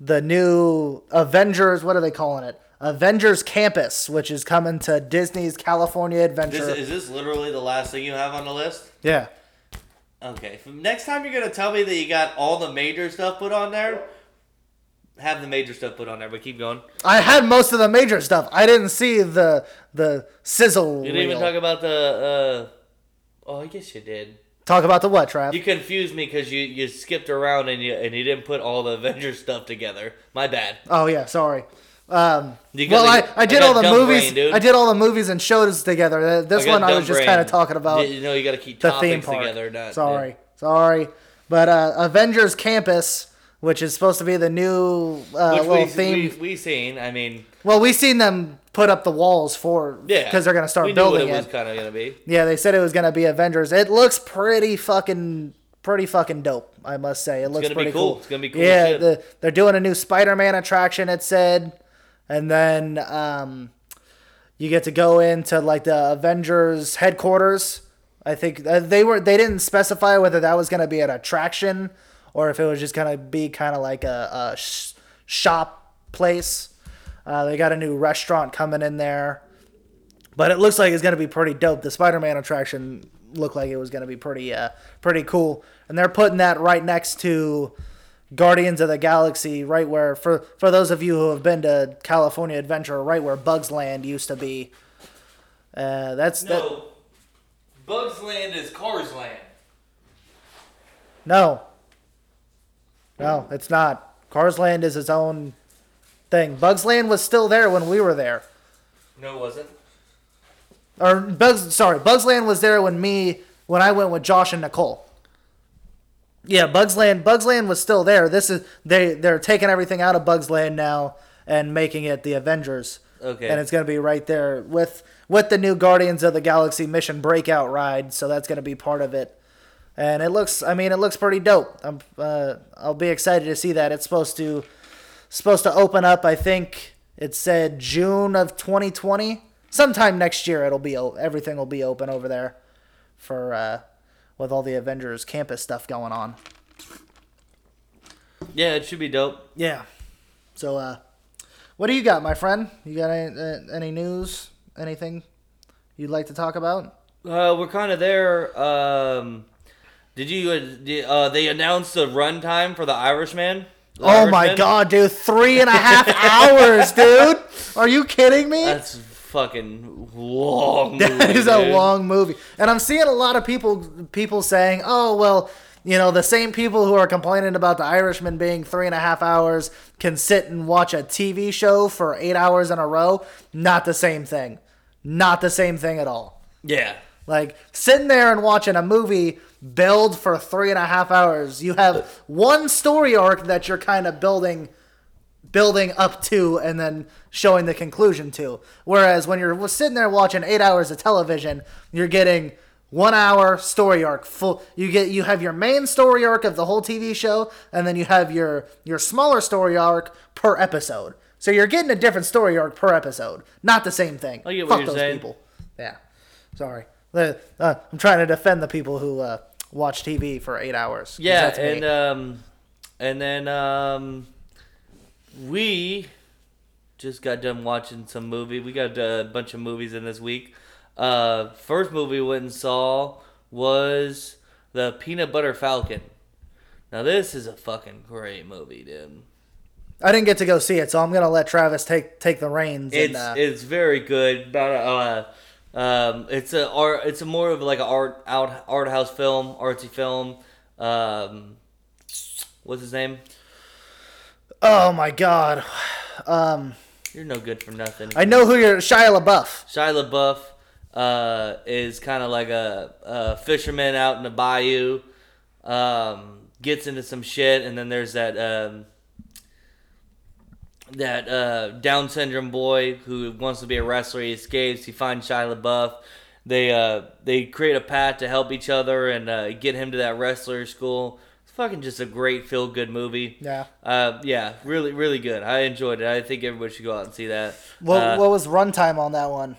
the new Avengers, what are they calling it? Avengers Campus, which is coming to Disney's California Adventure. Is this literally the last thing you have on the list? Yeah. Okay. Next time you're going to tell me that you got all the major stuff put on there, have the major stuff put on there, but keep going. I had most of the major stuff. I didn't see the sizzle. You didn't even talk about the... Oh, I guess you did. Talk about the what, Trav? You confused me because you skipped around and you didn't put all the Avengers stuff together. My bad. Oh, yeah. Sorry. I did all the movies and shows together. This one I was just kind of talking about. You know, you got to keep the theme park together. Sorry. But Avengers Campus, which is supposed to be the new theme. We seen. I mean, well, we seen them put up the walls because they're gonna start building it. Was kind of gonna be. Yeah, they said it was gonna be Avengers. It looks pretty fucking dope, I must say. It looks pretty cool. It's gonna be cool. Yeah, they're doing a new Spider-Man attraction. It said. And then you get to go into like the Avengers headquarters. I think they didn't specify whether that was going to be an attraction or if it was just going to be kind of like a shop place. They got a new restaurant coming in there, but it looks like it's going to be pretty dope. The Spider-Man attraction looked like it was going to be pretty cool, and they're putting that right next to Guardians of the Galaxy, right where, for those of you who have been to California Adventure, right where Bugs Land used to be. Bugs Land is Cars Land. No, it's not. Cars Land is its own thing. Bugs Land was still there when we were there. No, it wasn't. Bugs Land was there when I went with Josh and Nicole. Yeah, Bugs Land was still there. This is they're taking everything out of Bugs Land now and making it the Avengers. Okay. And it's going to be right there with the new Guardians of the Galaxy Mission Breakout ride, so that's going to be part of it. And it looks pretty dope. I'll be excited to see that. It's supposed to open up, I think it said June of 2020. Sometime next year everything will be open over there for with all the Avengers Campus stuff going on. Yeah, it should be dope. Yeah. So, what do you got, my friend? You got any news? Anything you'd like to talk about? We're kind of there. Did you? They announced the runtime for The Irishman. My God, dude. 3.5 hours, dude. Are you kidding me? That's fucking long movie. That is a long movie. And I'm seeing a lot of people saying, oh, well, you know, the same people who are complaining about The Irishman being 3.5 hours can sit and watch a TV show for 8 hours in a row. Not the same thing. Not the same thing at all. Yeah. Like, sitting there and watching a movie build for 3.5 hours, you have one story arc that you're kind of building up to and then showing the conclusion to. Whereas when you're sitting there watching 8 hours of television, you're getting 1 hour story arc full. You have your main story arc of the whole TV show, and then you have your smaller story arc per episode. So you're getting a different story arc per episode. Not the same thing. I get what you're saying. Fuck those people. Yeah. Sorry. I'm trying to defend the people who watch TV for 8 hours. Yeah, and then We just got done watching some movie. We got a bunch of movies in this week. First movie we went and saw was The Peanut Butter Falcon. Now, this is a fucking great movie, dude. I didn't get to go see it, so I'm going to let Travis take the reins. It's very good. It's more of like an artsy film. What's his name? Oh my God. You're no good for nothing. I know who you're. Shia LaBeouf. Shia LaBeouf is kind of like a fisherman out in the bayou. Gets into some shit, and then there's that Down syndrome boy who wants to be a wrestler. He escapes. He finds Shia LaBeouf. They create a path to help each other and get him to that wrestler school. It's fucking just a great feel good movie. Yeah. Yeah. Really, really good. I enjoyed it. I think everybody should go out and see that. What was runtime on that one?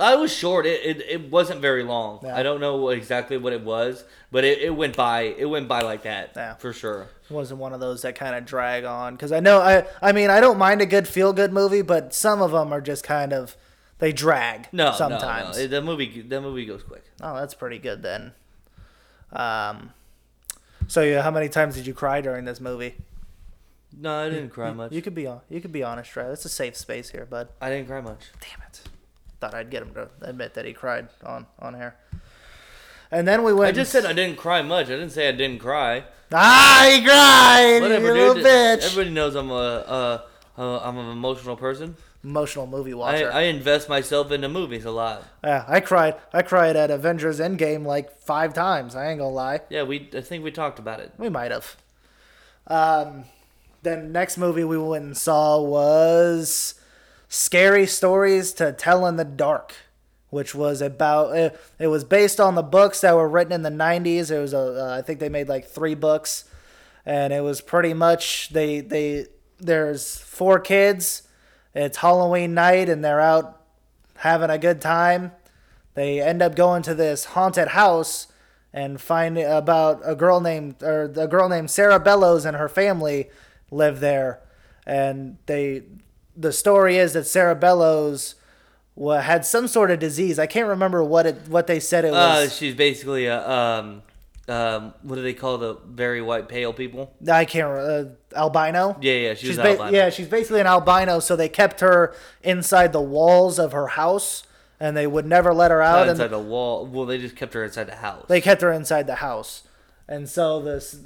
I was short. It wasn't very long. Yeah. I don't know exactly what it was, but it went by. It went by like that, yeah, for sure. It wasn't one of those that kind of drag on, because I know I mean I don't mind a good feel good movie, but some of them are just kind of they drag. Sometimes no. The movie goes quick. Oh, that's pretty good then. So yeah, how many times did you cry during this movie? No, I didn't cry much. You could be honest, Trav. It's a safe space here, bud. I didn't cry much. Damn it. Thought I'd get him to admit that he cried on air. And then we went... I just said I didn't cry much. I didn't say I didn't cry. Ah, he cried! Whatever, you little bitch! Everybody knows I'm an emotional person. Emotional movie watcher. I invest myself into movies a lot. Yeah, I cried at Avengers Endgame like 5 times. I ain't gonna lie. Yeah, I think we talked about it. We might have. Then next movie we went and saw was... Scary Stories to Tell in the Dark, which was about it was based on the books that were written in the 90s. It was I think they made like 3 books, and it was pretty much there's 4 kids. It's Halloween night, and they're out having a good time. They end up going to this haunted house and find about a girl named Sarah Bellows and her family live there, and they. The story is that Sarah Bellows had some sort of disease. I can't remember what they said it was. She's basically what do they call the very white pale people? I can't remember. Albino? Yeah, she's albino. Yeah, she's basically an albino, so they kept her inside the walls of her house, and they would never let her out. Not inside the wall. Well, they just kept her inside the house. They kept her inside the house. And so this...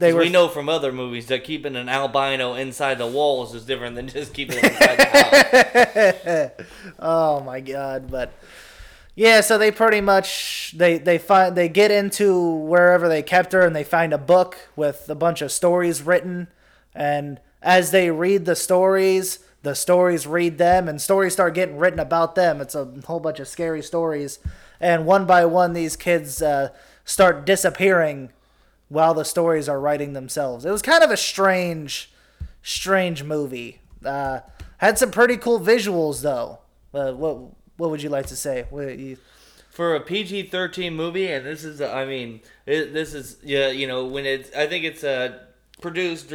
we know from other movies that keeping an albino inside the walls is different than just keeping it inside the house. Oh my God! But yeah, so they pretty much they get into wherever they kept her, and they find a book with a bunch of stories written, and as they read the stories read them, and stories start getting written about them. It's a whole bunch of scary stories, and one by one, these kids start disappearing while the stories are writing themselves. It was kind of a strange movie. Had some pretty cool visuals, though. What would you like to say? For a PG-13 movie, and this is, I think it's produced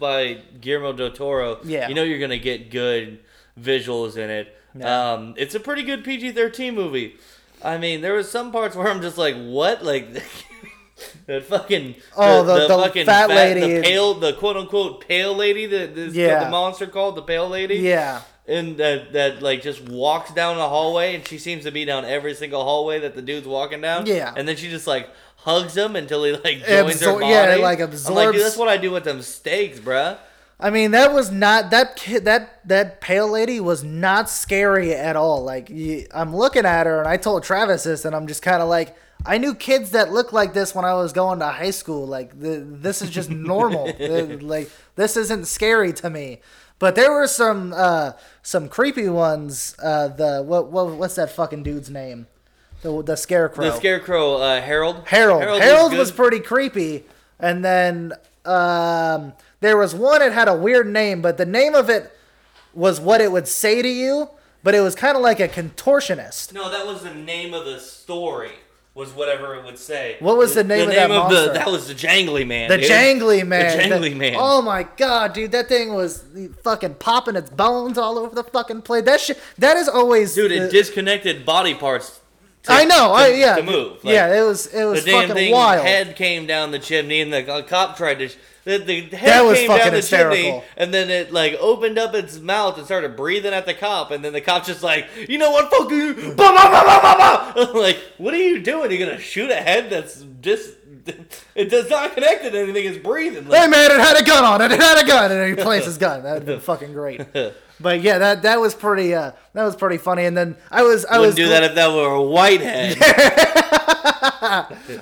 by Guillermo del Toro. Yeah. You know you're going to get good visuals in it. Yeah. It's a pretty good PG-13 movie. I mean, there was some parts where I'm just like, what? Like... The fucking fat lady, the quote unquote pale lady that the monster called the pale lady. Yeah, and that like just walks down the hallway, and she seems to be down every single hallway that the dude's walking down. Yeah, and then she just like hugs him until he like joins her body. Yeah, it like absorbs. I'm like, dude, that's what I do with them steaks, bruh. I mean, that was not that kid. That pale lady was not scary at all. Like I'm looking at her, and I told Travis this, and I'm just kind of like. I knew kids that looked like this when I was going to high school. Like, this is just normal. Like, this isn't scary to me. But there were some creepy ones. What's that fucking dude's name? The scarecrow. The scarecrow, Harold. Harold was pretty creepy. And then there was one that had a weird name, but the name of it was what it would say to you. But it was kind of like a contortionist. No, that was the name of the story. was whatever it would say. What was the name of that monster? That was the Jangly Man. The Jangly Man. Oh my god, dude, that thing was fucking popping its bones all over the fucking place. That shit, that is always. Dude, it disconnected body parts. To move. Like, yeah, it was fucking wild. The head came down the chimney, and the cop tried to. The head came down the chimney, and then it like opened up its mouth and started breathing at the cop, and then the cop just like, you know what, fuck you, bah, bah, bah, bah, bah, bah. Like, what are you doing? You're gonna shoot a head that's just. It does not connect to anything. It's breathing. Like, hey man, it had a gun on it. It had a gun, and he plays his gun. That'd be fucking great. But yeah, that was pretty. That was pretty funny. And then I wouldn't do that if that were a white head.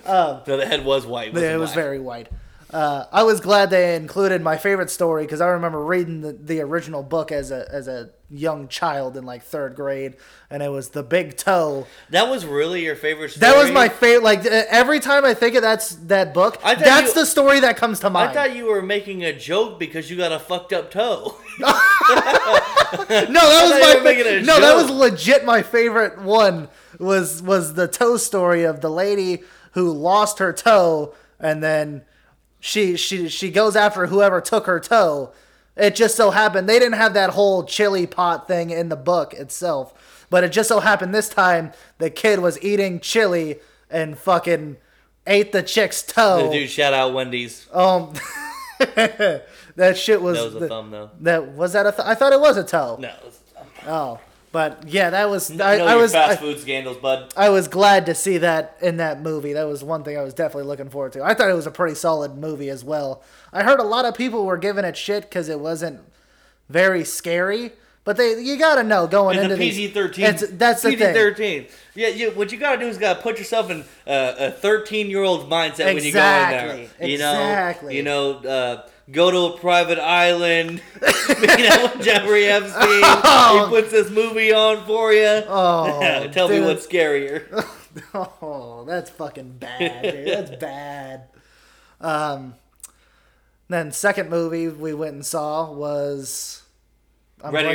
No, the head was white. It was very white. I was glad they included my favorite story because I remember reading the original book as a young child in like third grade, and it was The Big Toe. That was really your favorite story? That was my favorite. Like every time I think of that book, that's the story that comes to mind. I thought you were making a joke because you got a fucked up toe. That was legit my favorite one. Was the toe story of the lady who lost her toe and then. She goes after whoever took her toe. It just so happened they didn't have that whole chili pot thing in the book itself, but it just so happened this time the kid was eating chili and fucking ate the chick's toe. Dude, shout out Wendy's. That shit was. That was a thumb though. I thought it was a toe. No. It was a thumb. Oh, but yeah, that was. Fast food scandals, bud. I was glad to see that in that movie. That was one thing I was definitely looking forward to. I thought it was a pretty solid movie as well. I heard a lot of people were giving it shit because it wasn't very scary, but you gotta know going into the PG-13. That's the thing. PG-13. Yeah, what you gotta do is gotta put yourself in a 13-year-old's mindset when you go in there. Exactly. Go to a private island, with Jeffrey Epstein. He puts this movie on for you. Oh, tell me what's scarier. Oh, that's fucking bad, dude. That's bad. Then second movie we went and saw was Ready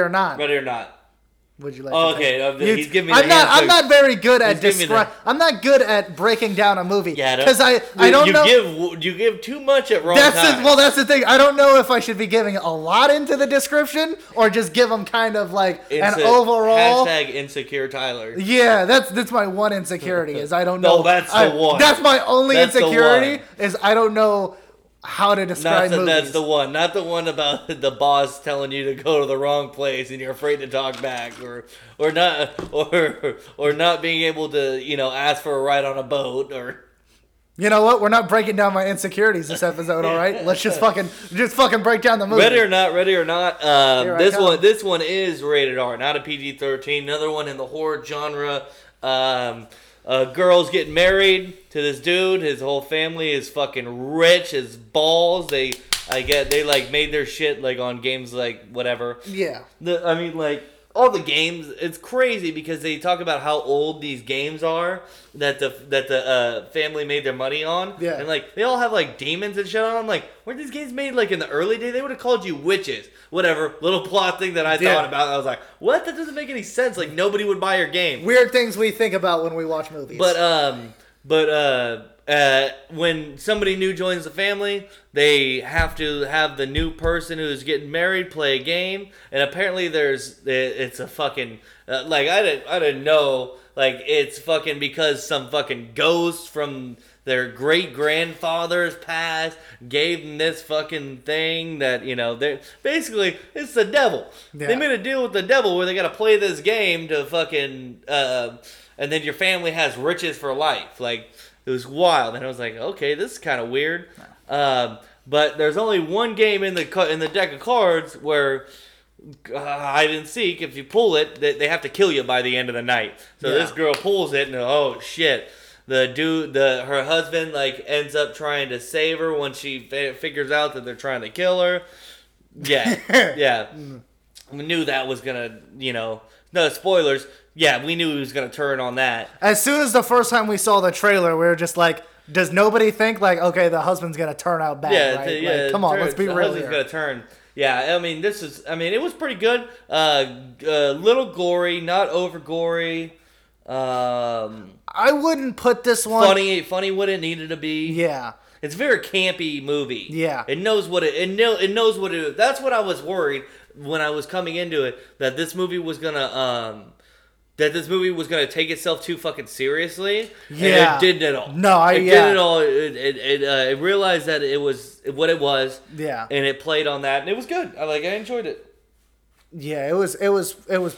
or Not. Would you like? Oh, okay, he's giving me. I'm not good at breaking down a movie. Yeah, because I don't know. You give too much at wrong times. Well, that's the thing. I don't know if I should be giving a lot into the description or just give them kind of like an overall. Hashtag insecure Tyler. Yeah, that's my one insecurity is I don't know. No, that's the one. That's my only insecurity is I don't know. How to describe movies. That's the one. Not the one about the boss telling you to go to the wrong place and you're afraid to talk back or not being able to, ask for a ride on a boat or... You know what? We're not breaking down my insecurities this episode, all right? Let's just fucking break down the movie. Ready or not. This one is rated R, not a PG-13. Another one in the horror genre. Girls get married to this dude. His whole family is fucking rich as balls. They like made their shit like on games like whatever. Yeah. All the games. It's crazy because they talk about how old these games are that the family made their money on. Yeah. And they all have demons and shit on. I'm like, weren't these games made in the early day? They would have called you witches. Whatever. Little plot thing that I thought about. I was like, what? That doesn't make any sense. Nobody would buy your game. Weird things we think about when we watch movies. But when somebody new joins the family, they have to have the new person who's getting married play a game, and apparently it's a fucking I didn't know it's fucking because some fucking ghost from their great grandfather's past gave them this fucking thing that they're basically it's the devil. Yeah. They made a deal with the devil where they got to play this game to fucking and then your family has riches for life It was wild, and I was like, "Okay, this is kind of weird." But there's only one game in the deck of cards where hide and seek. If you pull it, they have to kill you by the end of the night. So This girl pulls it, and oh shit! Her husband ends up trying to save her when she figures out that they're trying to kill her. Yeah, yeah. I knew that was gonna, no spoilers. Yeah, we knew he was going to turn on that. As soon as the first time we saw the trailer, we were just like, does nobody think, okay, the husband's going to turn out bad, right? Yeah, come on, let's be real here. The husband's going to turn. Yeah, it was pretty good. Little gory, not over gory. I wouldn't put this one... Funny what it needed to be. Yeah. It's a very campy movie. Yeah. It knows what it... That's what I was worried when I was coming into it, that this movie was going to... That this movie was going to take itself too fucking seriously. Yeah. And it didn't at all. No, It didn't at all. It realized that it was what it was. Yeah. And it played on that. And it was good. I enjoyed it. Yeah, it was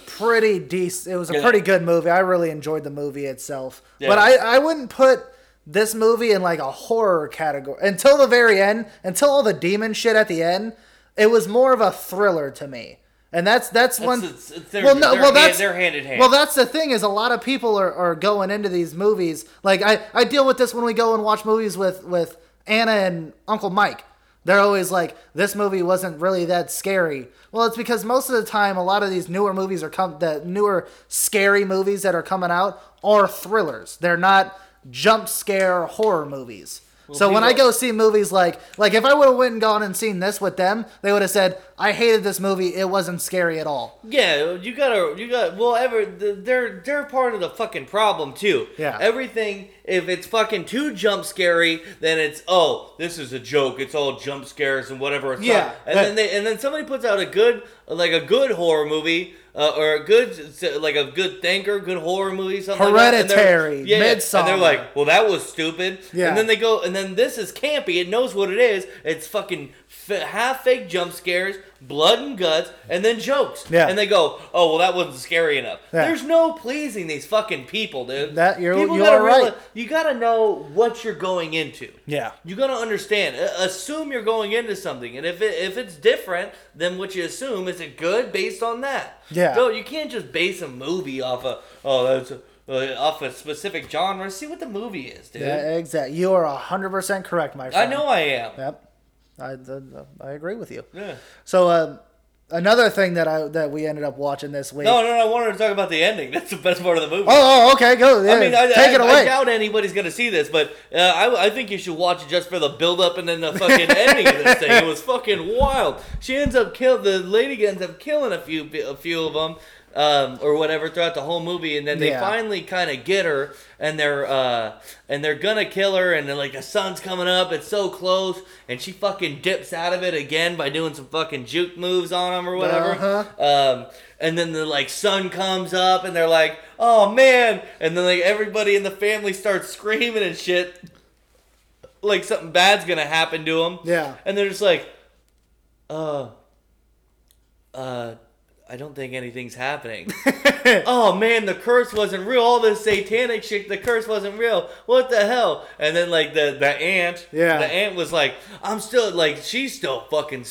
pretty decent. It was a pretty good movie. I really enjoyed the movie itself. Yeah. But I wouldn't put this movie in like a horror category until the very end, until all the demon shit at the end. It was more of a thriller to me. And that's one. They're hand in hand. Well, that's the thing is a lot of people are going into these movies. Like I deal with this when we go and watch movies with Anna and Uncle Mike. They're always like, this movie wasn't really that scary. Well, it's because most of the time, a lot of these newer movies the newer scary movies that are coming out are thrillers. They're not jump scare horror movies. Well, so when I go see movies like if I would have went and gone and seen this with them, they would have said, I hated this movie. It wasn't scary at all. Yeah, they're part of the fucking problem too. Yeah. Everything, if it's fucking too jump scary, then it's, oh, this is a joke. It's all jump scares and whatever. It's yeah. And then somebody puts out a good horror movie or a good horror movie, something Hereditary, like that. Midsommar. And they're like, well, that was stupid. Yeah. And then they go, and then this is campy. It knows what it is. It's fucking half fake jump scares, blood and guts, and then jokes. Yeah. And they go, oh, well, that wasn't scary enough. Yeah. There's no pleasing these fucking people, dude. You're right. You gotta know what you're going into. Yeah. You gotta understand. Assume you're going into something, and if it's different than what you assume, is it good based on that? Yeah. So you can't just base a movie off of off a specific genre. See what the movie is, dude. Yeah, exactly. You are 100% correct, my friend. I know I am. Yep. I agree with you. Yeah. So another thing that we ended up watching this week. No, I wanted to talk about the ending. That's the best part of the movie. Oh, okay, go. Yeah, take it away. I doubt anybody's going to see this, but I think you should watch it just for the build up and then the fucking ending of this thing. It was fucking wild. She ends up killing a few of them or whatever throughout the whole movie, and then they finally kind of get her, and they're gonna kill her, and then like the sun's coming up, it's so close, and she fucking dips out of it again by doing some fucking juke moves on them or whatever. Uh-huh. And then the like sun comes up, and they're like, oh man, and then like everybody in the family starts screaming and shit, like something bad's gonna happen to them. Yeah, and they're just like, I don't think anything's happening. Oh man, the curse wasn't real. All this satanic shit, the curse wasn't real. What the hell? And then like the aunt was like, I'm still like, she still fucking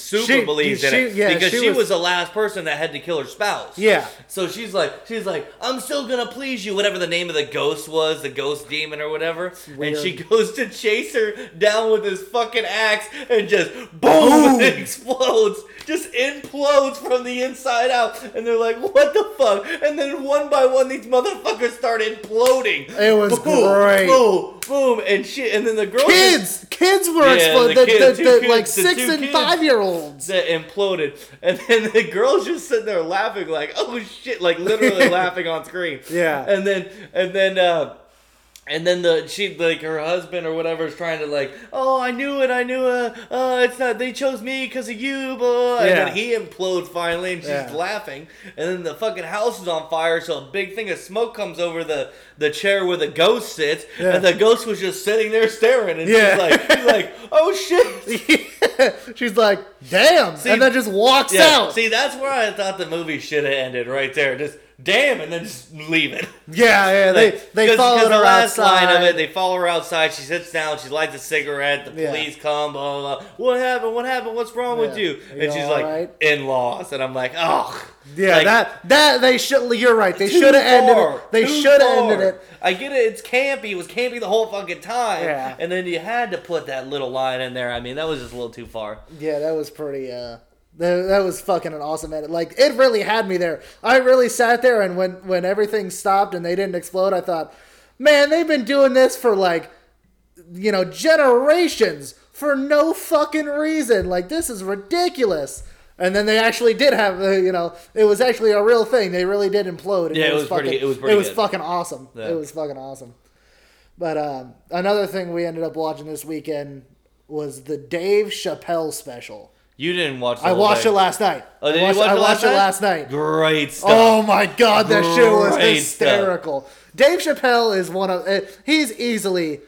believes in it. Yeah, because she was the last person that had to kill her spouse. Yeah. So she's like, I'm still gonna please you, whatever the name of the ghost was, the ghost demon or whatever. And she goes to chase her down with his fucking axe, and just boom, it explodes. Just implodes from the inside out. And they're like, what the fuck? And then one by one, these motherfuckers start imploding. It was great. Boom, boom, and shit. And then the girls... Kids were exploding. The 6- and 5-year-olds. That imploded. And then the girls just sitting there laughing like, oh shit. Like literally laughing on screen. Yeah. And then her husband or whatever is trying to like, oh, I knew it, it's not, they chose me because of you, boy. Yeah. And then he implodes finally, and she's laughing, and then the fucking house is on fire, so a big thing of smoke comes over the chair where the ghost sits, and the ghost was just sitting there staring, and she's like, oh shit. She's like, damn, and then just walks out. See, that's where I thought the movie should have ended, right there, just damn, and then just leave it. Yeah, they follow her outside. Line of it, they follow her outside. She sits down. She lights a cigarette. The police come. Blah, blah, blah. What happened? What's wrong with you? And she's like, right? In-laws. And I'm like, oh. Yeah, like, that they should. You're right. They should have ended it. They should have ended it. I get it. It's campy. It was campy the whole fucking time. Yeah. And then you had to put that little line in there. I mean, that was just a little too far. Yeah, that was pretty. That was fucking an awesome edit. Like, it really had me there. I really sat there, and when everything stopped and they didn't explode, I thought, man, they've been doing this for, like, you know, generations for no fucking reason. Like, this is ridiculous. And then they actually did have, you know, it was actually a real thing. They really did implode. And yeah, it was pretty good. Fucking awesome. Yeah. It was fucking awesome. But another thing we ended up watching this weekend was the Dave Chappelle special. You didn't watch it. I watched it last night. Oh, did you watch it last night? I watched it last night. Great stuff. Oh, my God. That shit was hysterical. Dave Chappelle is one of... he's easily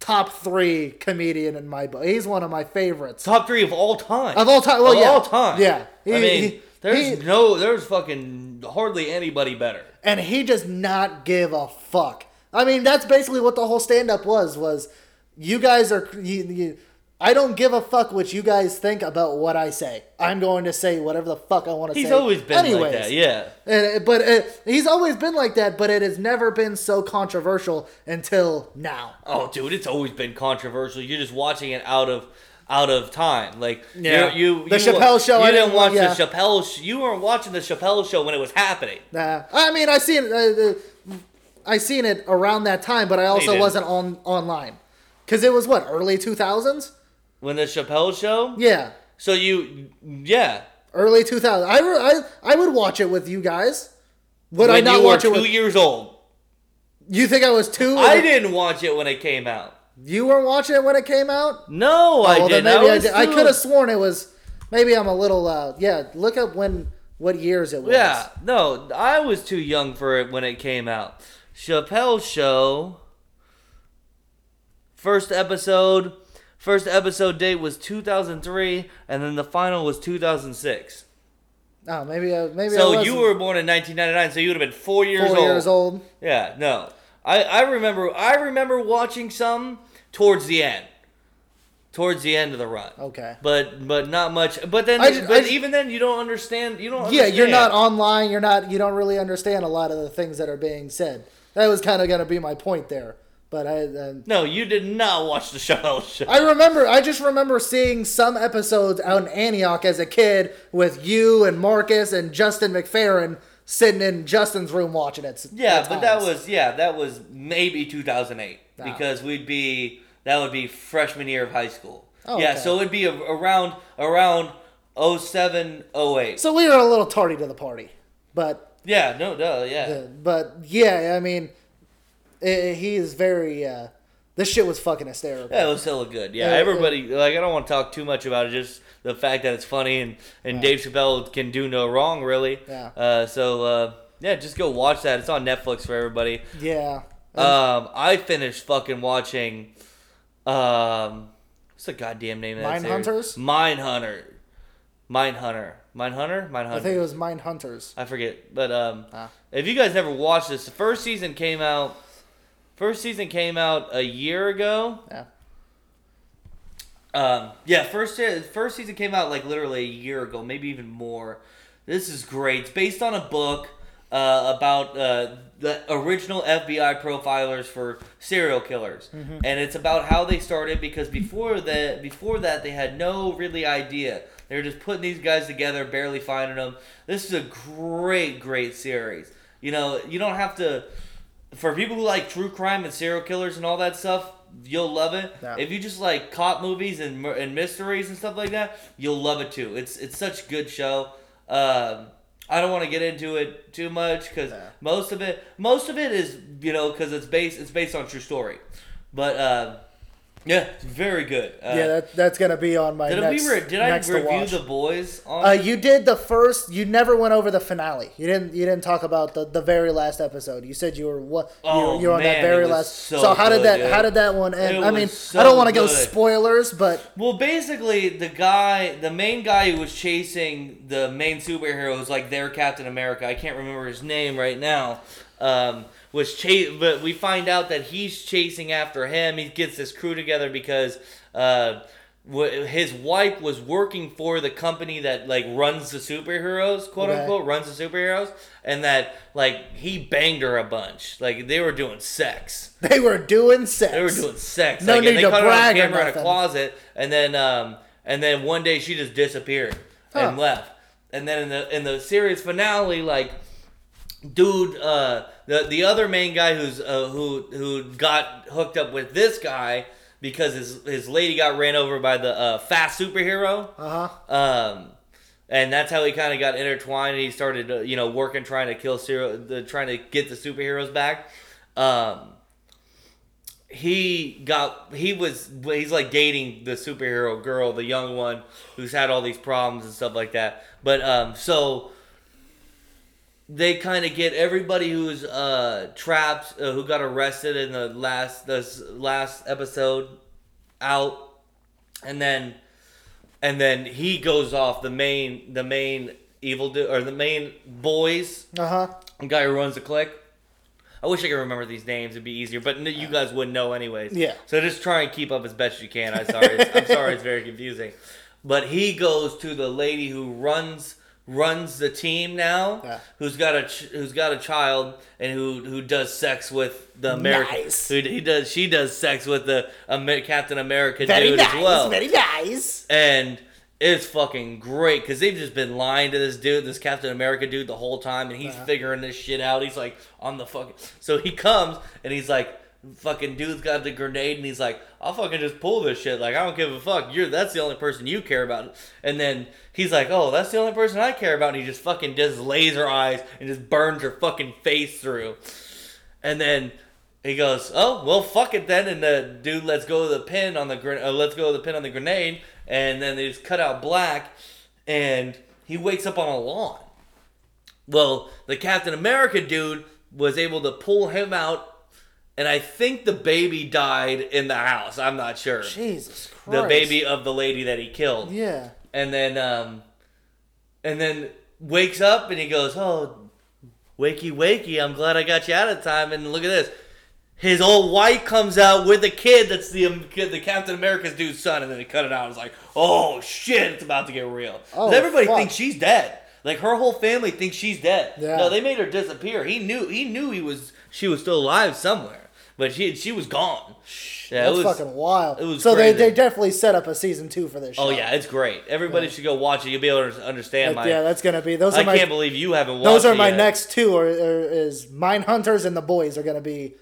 top three comedian in my book. He's one of my favorites. Top three of all time. Of all time. Well, yeah. Of all time. Yeah. There's fucking hardly anybody better. And he does not give a fuck. I mean, that's basically what the whole stand-up was you guys are... I don't give a fuck what you guys think about what I say. I'm going to say whatever the fuck I want to say. He's always been like that, yeah. He's always been like that, but it has never been so controversial until now. Oh, dude, it's always been controversial. You're just watching it out of time. Like, yeah. The Chappelle Show. You didn't watch the Chappelle Show. You weren't watching the Chappelle Show when it was happening. Nah. I mean, I seen it around that time, but I also wasn't online. Because it was, what, early 2000s? When the Chappelle Show? Yeah. So early 2000. I would watch it with you guys. Would I not watch it when you were 2 years old? You think I was two? I didn't watch it when it came out. You weren't watching it when it came out? No, I didn't. I could have sworn it was... Maybe I'm a little... look up what years it was. Yeah, no, I was too young for it when it came out. Chappelle Show... First episode date was 2003, and then the final was 2006. Oh, maybe. So you were born in 1999, so you would have been 4 years old. 4 years old. Yeah, no. I remember watching some towards the end of the run. Okay. But not much. But then even then you don't understand. You don't understand. You're not online. You don't really understand a lot of the things that are being said. That was kind of going to be my point there. But no, you did not watch the Chappelle Show. I just remember seeing some episodes out in Antioch as a kid with you and Marcus and Justin McFerrin sitting in Justin's room watching it. Yeah, but that was maybe 2008 because that would be freshman year of high school. Oh, yeah, okay. So it'd be around 07, 08. So we were a little tardy to the party, but yeah, no, duh, yeah, but yeah, I mean. He is very... this shit was fucking hysterical. Yeah, it was hella good. Yeah, everybody... I don't want to talk too much about it. Just the fact that it's funny and Dave Chappelle can do no wrong, really. Yeah. Just go watch that. It's on Netflix for everybody. Yeah. I finished fucking watching... what's the goddamn name of that series? Mindhunter. I think it was Mindhunters. I forget. But if you guys never watched this, the first season came out... a year ago. Yeah. First season came out like literally a year ago, maybe even more. This is great. It's based on a book about the original FBI profilers for serial killers, and it's about how they started. Because before that, they had no really idea. They were just putting these guys together, barely finding them. This is a great series. You know, you don't have to. For people who like true crime and serial killers and all that stuff, you'll love it. Yeah. If you just like cop movies and mysteries and stuff like that, you'll love it too. It's such a good show. I don't want to get into it too much because most of it is, you know, because it's based on true story. But it's very good. That's gonna be on my next. Did I review The Boys? You did the first. You never went over the finale. You didn't talk about the very last episode. You said you were what? Oh, you were on that very last. So how did that? Dude. How did that one end? I mean, I don't want to go spoilers, but basically the main guy who was chasing the main superhero was like their Captain America. I can't remember his name right now. But we find out that he's chasing after him. He gets this crew together because his wife was working for the company that like runs the superheroes, quote unquote, runs the superheroes, and that like he banged her a bunch. Like they were doing sex. No like, need and they to caught brag her on camera in a closet, and then one day she just disappeared and left. And then in the series finale, like. Dude, the other main guy who got hooked up with this guy because his lady got ran over by the fast superhero. And that's how he kind of got intertwined, and he started, working trying to get the superheroes back. He's like dating the superhero girl, the young one who's had all these problems and stuff like that. But so they kind of get everybody who's trapped, who got arrested in the last episode out, and then he goes off the main the main boys. The guy who runs the clique. I wish I could remember these names. It'd be easier, but you guys wouldn't know anyways. Yeah. So just try and keep up as best you can. I'm sorry. It's very confusing. But he goes to the lady who runs the team now, who's got a child and who does sex with the American. Nice. She does sex with the Captain America as well. Very nice. And it's fucking great because they've just been lying to this dude, this Captain America dude, the whole time, and he's figuring this shit out. He's like, I'm the fucking... So he comes, and he's like, fucking dude's got the grenade, and he's like, I'll fucking just pull this shit. Like, I don't give a fuck. That's the only person you care about. And then he's like, oh, that's the only person I care about. And he just fucking does laser eyes and just burns her fucking face through. And then... he goes, oh well, fuck it then, and the dude lets go of the pin on the grenade, and then they just cut out black, and he wakes up on a lawn. Well, the Captain America dude was able to pull him out, and I think the baby died in the house. I'm not sure. Jesus Christ! The baby of the lady that he killed. Yeah. And then wakes up and he goes, oh, wakey wakey, I'm glad I got you out of time, and look at this. His old wife comes out with a kid that's the Captain America's dude's son, and then they cut it out. It's like, oh shit, it's about to get real. Oh, everybody thinks she's dead. Like, her whole family thinks she's dead. Yeah. No, they made her disappear. He knew she was still alive somewhere, but she was gone. Yeah, that's fucking wild. It was so crazy. They definitely set up a season 2 for this show. Oh yeah, it's great. Everybody should go watch it. You'll be able to understand that's gonna be those. I can't believe you haven't watched it. Those are my next two. Is Mindhunters and The Boys are gonna be.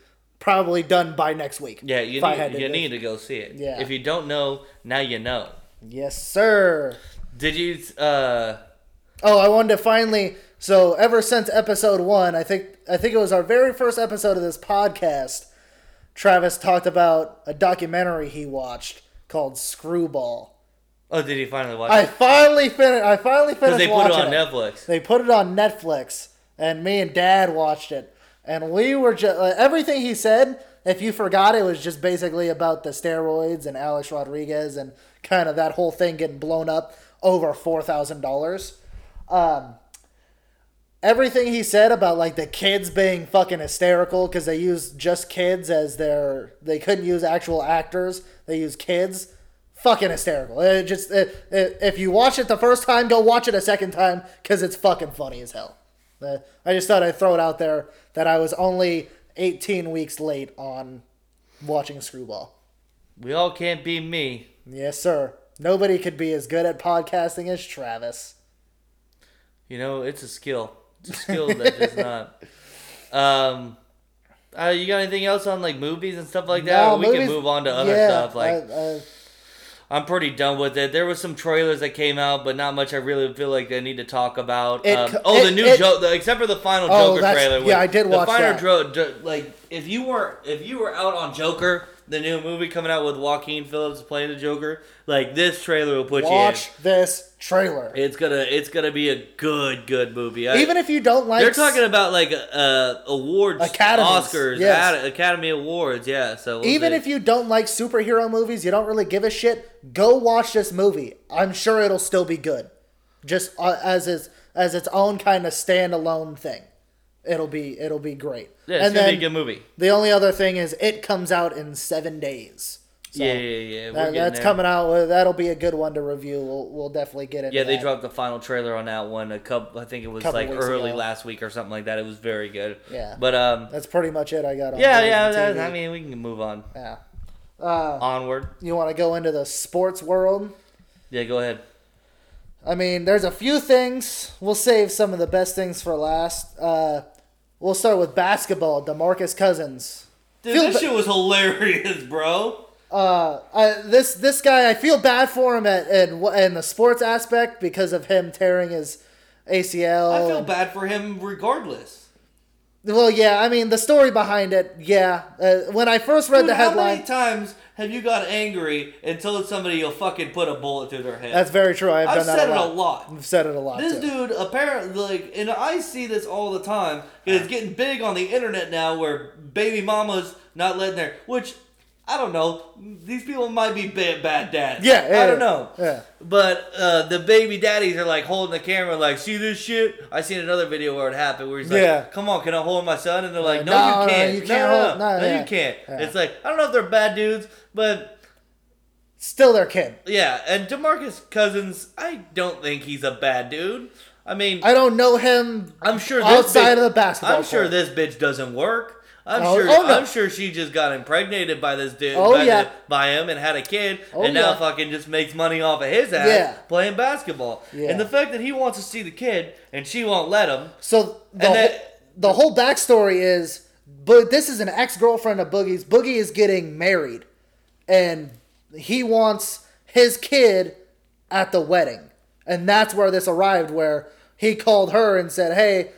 Probably done by next week. Yeah, you need to go see it. Yeah. If you don't know, now you know. Yes, sir. Did you... I wanted to finally... So, ever since episode 1, I think it was our very first episode of this podcast, Travis talked about a documentary he watched called Screwball. Oh, did he finally watch it? I finally finished watching it. Because they put it on Netflix. They put it on Netflix, and me and Dad watched it. And we were just... everything he said, if you forgot, it was just basically about the steroids and Alex Rodriguez and kind of that whole thing getting blown up over $4,000. Everything he said about, like, the kids being fucking hysterical because they used just kids as their... They couldn't use actual actors. They used kids. Fucking hysterical. If you watch it the first time, go watch it a second time because it's fucking funny as hell. I just thought I'd throw it out there that I was only 18 weeks late on watching Screwball. We all can't be me. Yes, sir. Nobody could be as good at podcasting as Travis. It's a skill. It's a skill that does not. You got anything else on like movies and stuff like that? No, we can move on to other stuff. Like. I'm pretty done with it. There were some trailers that came out, but not much I really feel like I need to talk about. Except for the final Joker trailer. Yeah, I did watch that. The final if you were out on Joker, the new movie coming out with Joaquin Phoenix playing the Joker, like this trailer will put you in. Watch this trailer. It's gonna be a good movie. Even if you don't like, they're talking about like awards, Academies, Oscars, yes. Academy Awards. Yeah. So if you don't like superhero movies, you don't really give a shit. Go watch this movie. I'm sure it'll still be good, just as its own kind of standalone thing. It'll be great. Yeah, it's gonna be a good movie. The only other thing is it comes out in 7 days. So yeah. That's coming out. That'll be a good one to review. We'll definitely get into that. Yeah, they dropped the final trailer on that one. I think it was like early last week or something like that. It was very good. Yeah. But that's pretty much it I got on. Yeah. I mean, we can move on. Yeah. Onward. You want to go into the sports world? Yeah, go ahead. I mean, there's a few things. We'll save some of the best things for last. We'll start with basketball. DeMarcus Cousins. Dude, this shit was hilarious, bro. This guy, I feel bad for him in the sports aspect because of him tearing his ACL. I feel bad for him regardless. Well, yeah, I mean, the story behind it, yeah. When I first read the headline... How many times have you got angry and told somebody you'll fucking put a bullet through their head? That's very true. I've done that a lot. I've said it a lot. This dude, apparently, like, and I see this all the time, because it's getting big on the internet now where baby mama's not letting their... Which... I don't know. These people might be bad dads. Yeah, I don't know. Yeah. But the baby daddies are like holding the camera like, see this shit? I seen another video where it happened where he's like, come on, can I hold my son? And they're like, no, you can't. Yeah. It's like, I don't know if they're bad dudes, but... Still their kid. Yeah, and DeMarcus Cousins, I don't think he's a bad dude. I mean... I don't know him outside of the basketball court. I'm sure this bitch doesn't work. I'm sure she just got impregnated by this dude, by him, and had a kid, now fucking just makes money off of his ass playing basketball. Yeah. And the fact that he wants to see the kid and she won't let him. So the whole backstory is, but this is an ex-girlfriend of Boogie's. Boogie is getting married, and he wants his kid at the wedding, and that's where this arrived. Where he called her and said, "Hey,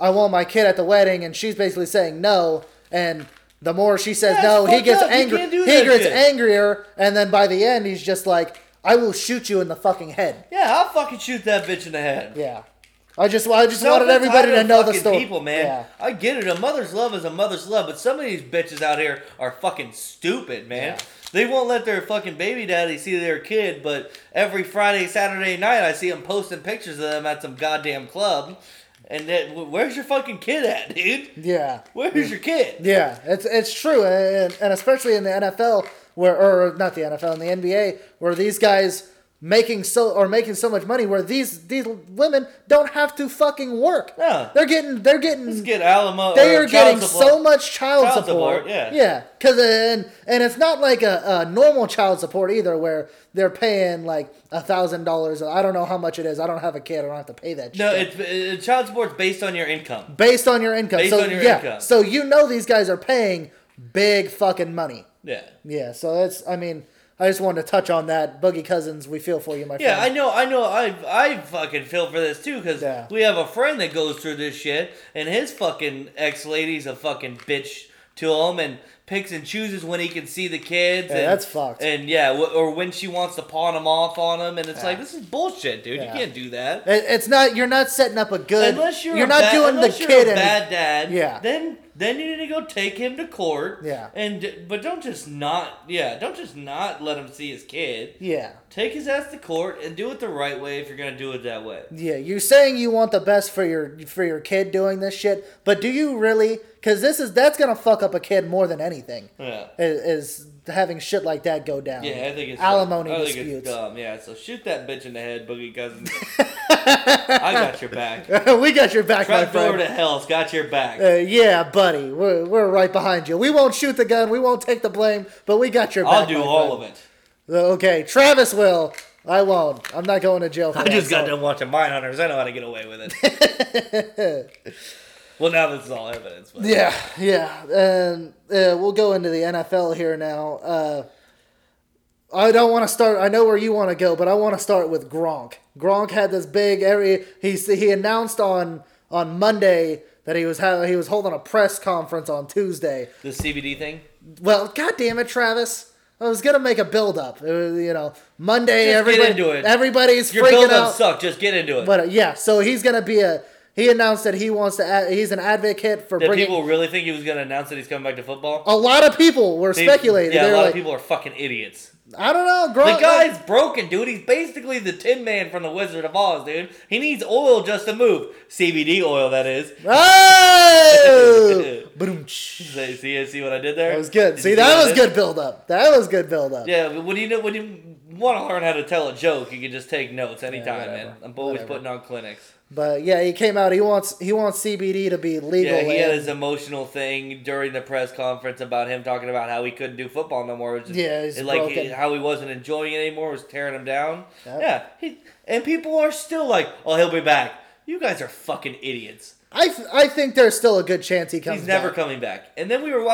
I want my kid at the wedding," and she's basically saying no, and the more she says no, he gets angry. He gets angrier, and then by the end, he's just like, I will shoot you in the fucking head. Yeah, I'll fucking shoot that bitch in the head. Yeah. I just wanted everybody to know the story. People, man. Yeah. I get it. A mother's love is a mother's love, but some of these bitches out here are fucking stupid, man. Yeah. They won't let their fucking baby daddy see their kid, but every Friday, Saturday night, I see them posting pictures of them at some goddamn club. And then, where's your fucking kid at, dude? Yeah. Where's your kid? Yeah, it's true. And especially in the NFL, in the NBA, where these guys making so much money, where these women don't have to fucking work. Yeah. They're getting. Let's get alimony. They are getting so much child support. Yeah. Because and it's not like a normal child support either, where they're paying like $1,000. I don't know how much it is. I don't have a kid. I don't have to pay that. No, it's child support's based on your income. So you know these guys are paying big fucking money. Yeah. Yeah. So I just wanted to touch on that. Boogie Cousins, we feel for you, my friend. Yeah, I know. I fucking feel for this, too, because we have a friend that goes through this shit, and his fucking ex-lady's a fucking bitch to him, and picks and chooses when he can see the kids. Yeah, that's fucked. And, or when she wants to pawn him off on him, and it's like, this is bullshit, dude. Yeah. You can't do that. It's not... You're not setting up a good... Unless you're a bad dad, yeah. Then you need to go take him to court. Yeah. But don't just not let him see his kid. Yeah. Take his ass to court and do it the right way if you're going to do it that way. Yeah, you're saying you want the best for your kid doing this shit, but do you really? Because that's going to fuck up a kid more than anything. Yeah. Is having shit like that go down. Yeah, I think it's alimony disputes. It's dumb. Yeah, so shoot that bitch in the head, Boogie Cousins. I got your back. We got your back, my friend. Over to hell's got your back. Yeah, buddy, we're right behind you. We won't shoot the gun. We won't take the blame, but we got your back. I'll do all of it. Okay, Travis will. I won't. I'm not going to jail for that. I just got done watching Mindhunters. I know how to get away with it. Well, now this is all evidence. But. Yeah. And we'll go into the NFL here now. I don't want to start. I know where you want to go, but I want to start with Gronk. Gronk had this big area. He announced on Monday that he was holding a press conference on Tuesday. The CBD thing. Well, goddamn it, Travis. I was gonna make a build up. It was, Monday. Just everybody, get into it. Everybody's freaking out. Your build up sucked. Just get into it. But so he's gonna be He announced that he wants to. He's an advocate for. Did people really think he was going to announce that he's coming back to football? A lot of people were speculating. Yeah, a lot of people are fucking idiots. I don't know. The guy's broken, dude. He's basically the Tin Man from the Wizard of Oz, dude. He needs oil just to move. CBD oil, that is. Oh! See what I did there? That was good. That was good build up. Yeah, but when you want to learn how to tell a joke, you can just take notes anytime, man. I'm always putting on clinics. But yeah, he came out. He wants CBD to be legal. Yeah, he had his emotional thing during the press conference about him talking about how he couldn't do football no more. It was just, how he wasn't enjoying it anymore. It was tearing him down. Yep. Yeah, and people are still like, "Oh, he'll be back." You guys are fucking idiots. I think there's still a good chance he comes back. He's never coming back. And then we were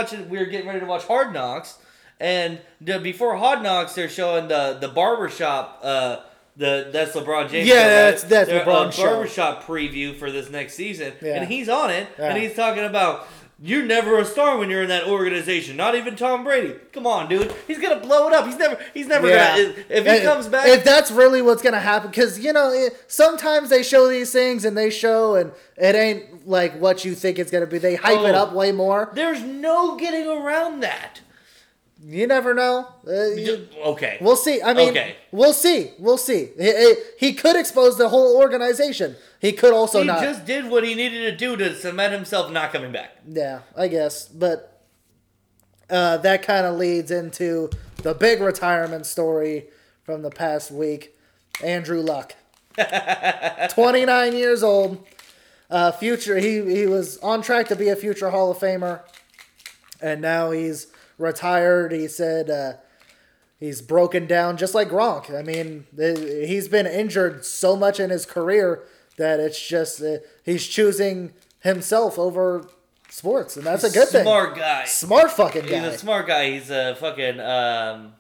getting ready to watch Hard Knocks. And before Hard Knocks, they're showing the barbershop. That's LeBron James. Yeah, that's LeBron's barbershop preview for this next season, and he's on it, and he's talking about you're never a star when you're in that organization. Not even Tom Brady. Come on, dude. He's gonna blow it up. He's never gonna. If he comes back, if that's really what's gonna happen, because you know sometimes they show these things and they show and it ain't like what you think it's gonna be. They hype it up way more. There's no getting around that. You never know. Okay. We'll see. I mean, we'll see. We'll see. He could expose the whole organization. He could also not. He just did what he needed to do to cement himself not coming back. Yeah, I guess. But that kind of leads into the big retirement story from the past week. Andrew Luck. 29 years old. Future. He was on track to be a future Hall of Famer. And now he's retired. He said he's broken down just like Gronk. I mean, he's been injured so much in his career that it's just he's choosing himself over sports, and that's a good thing. Smart guy. Smart fucking guy. He's a smart guy. He's a fucking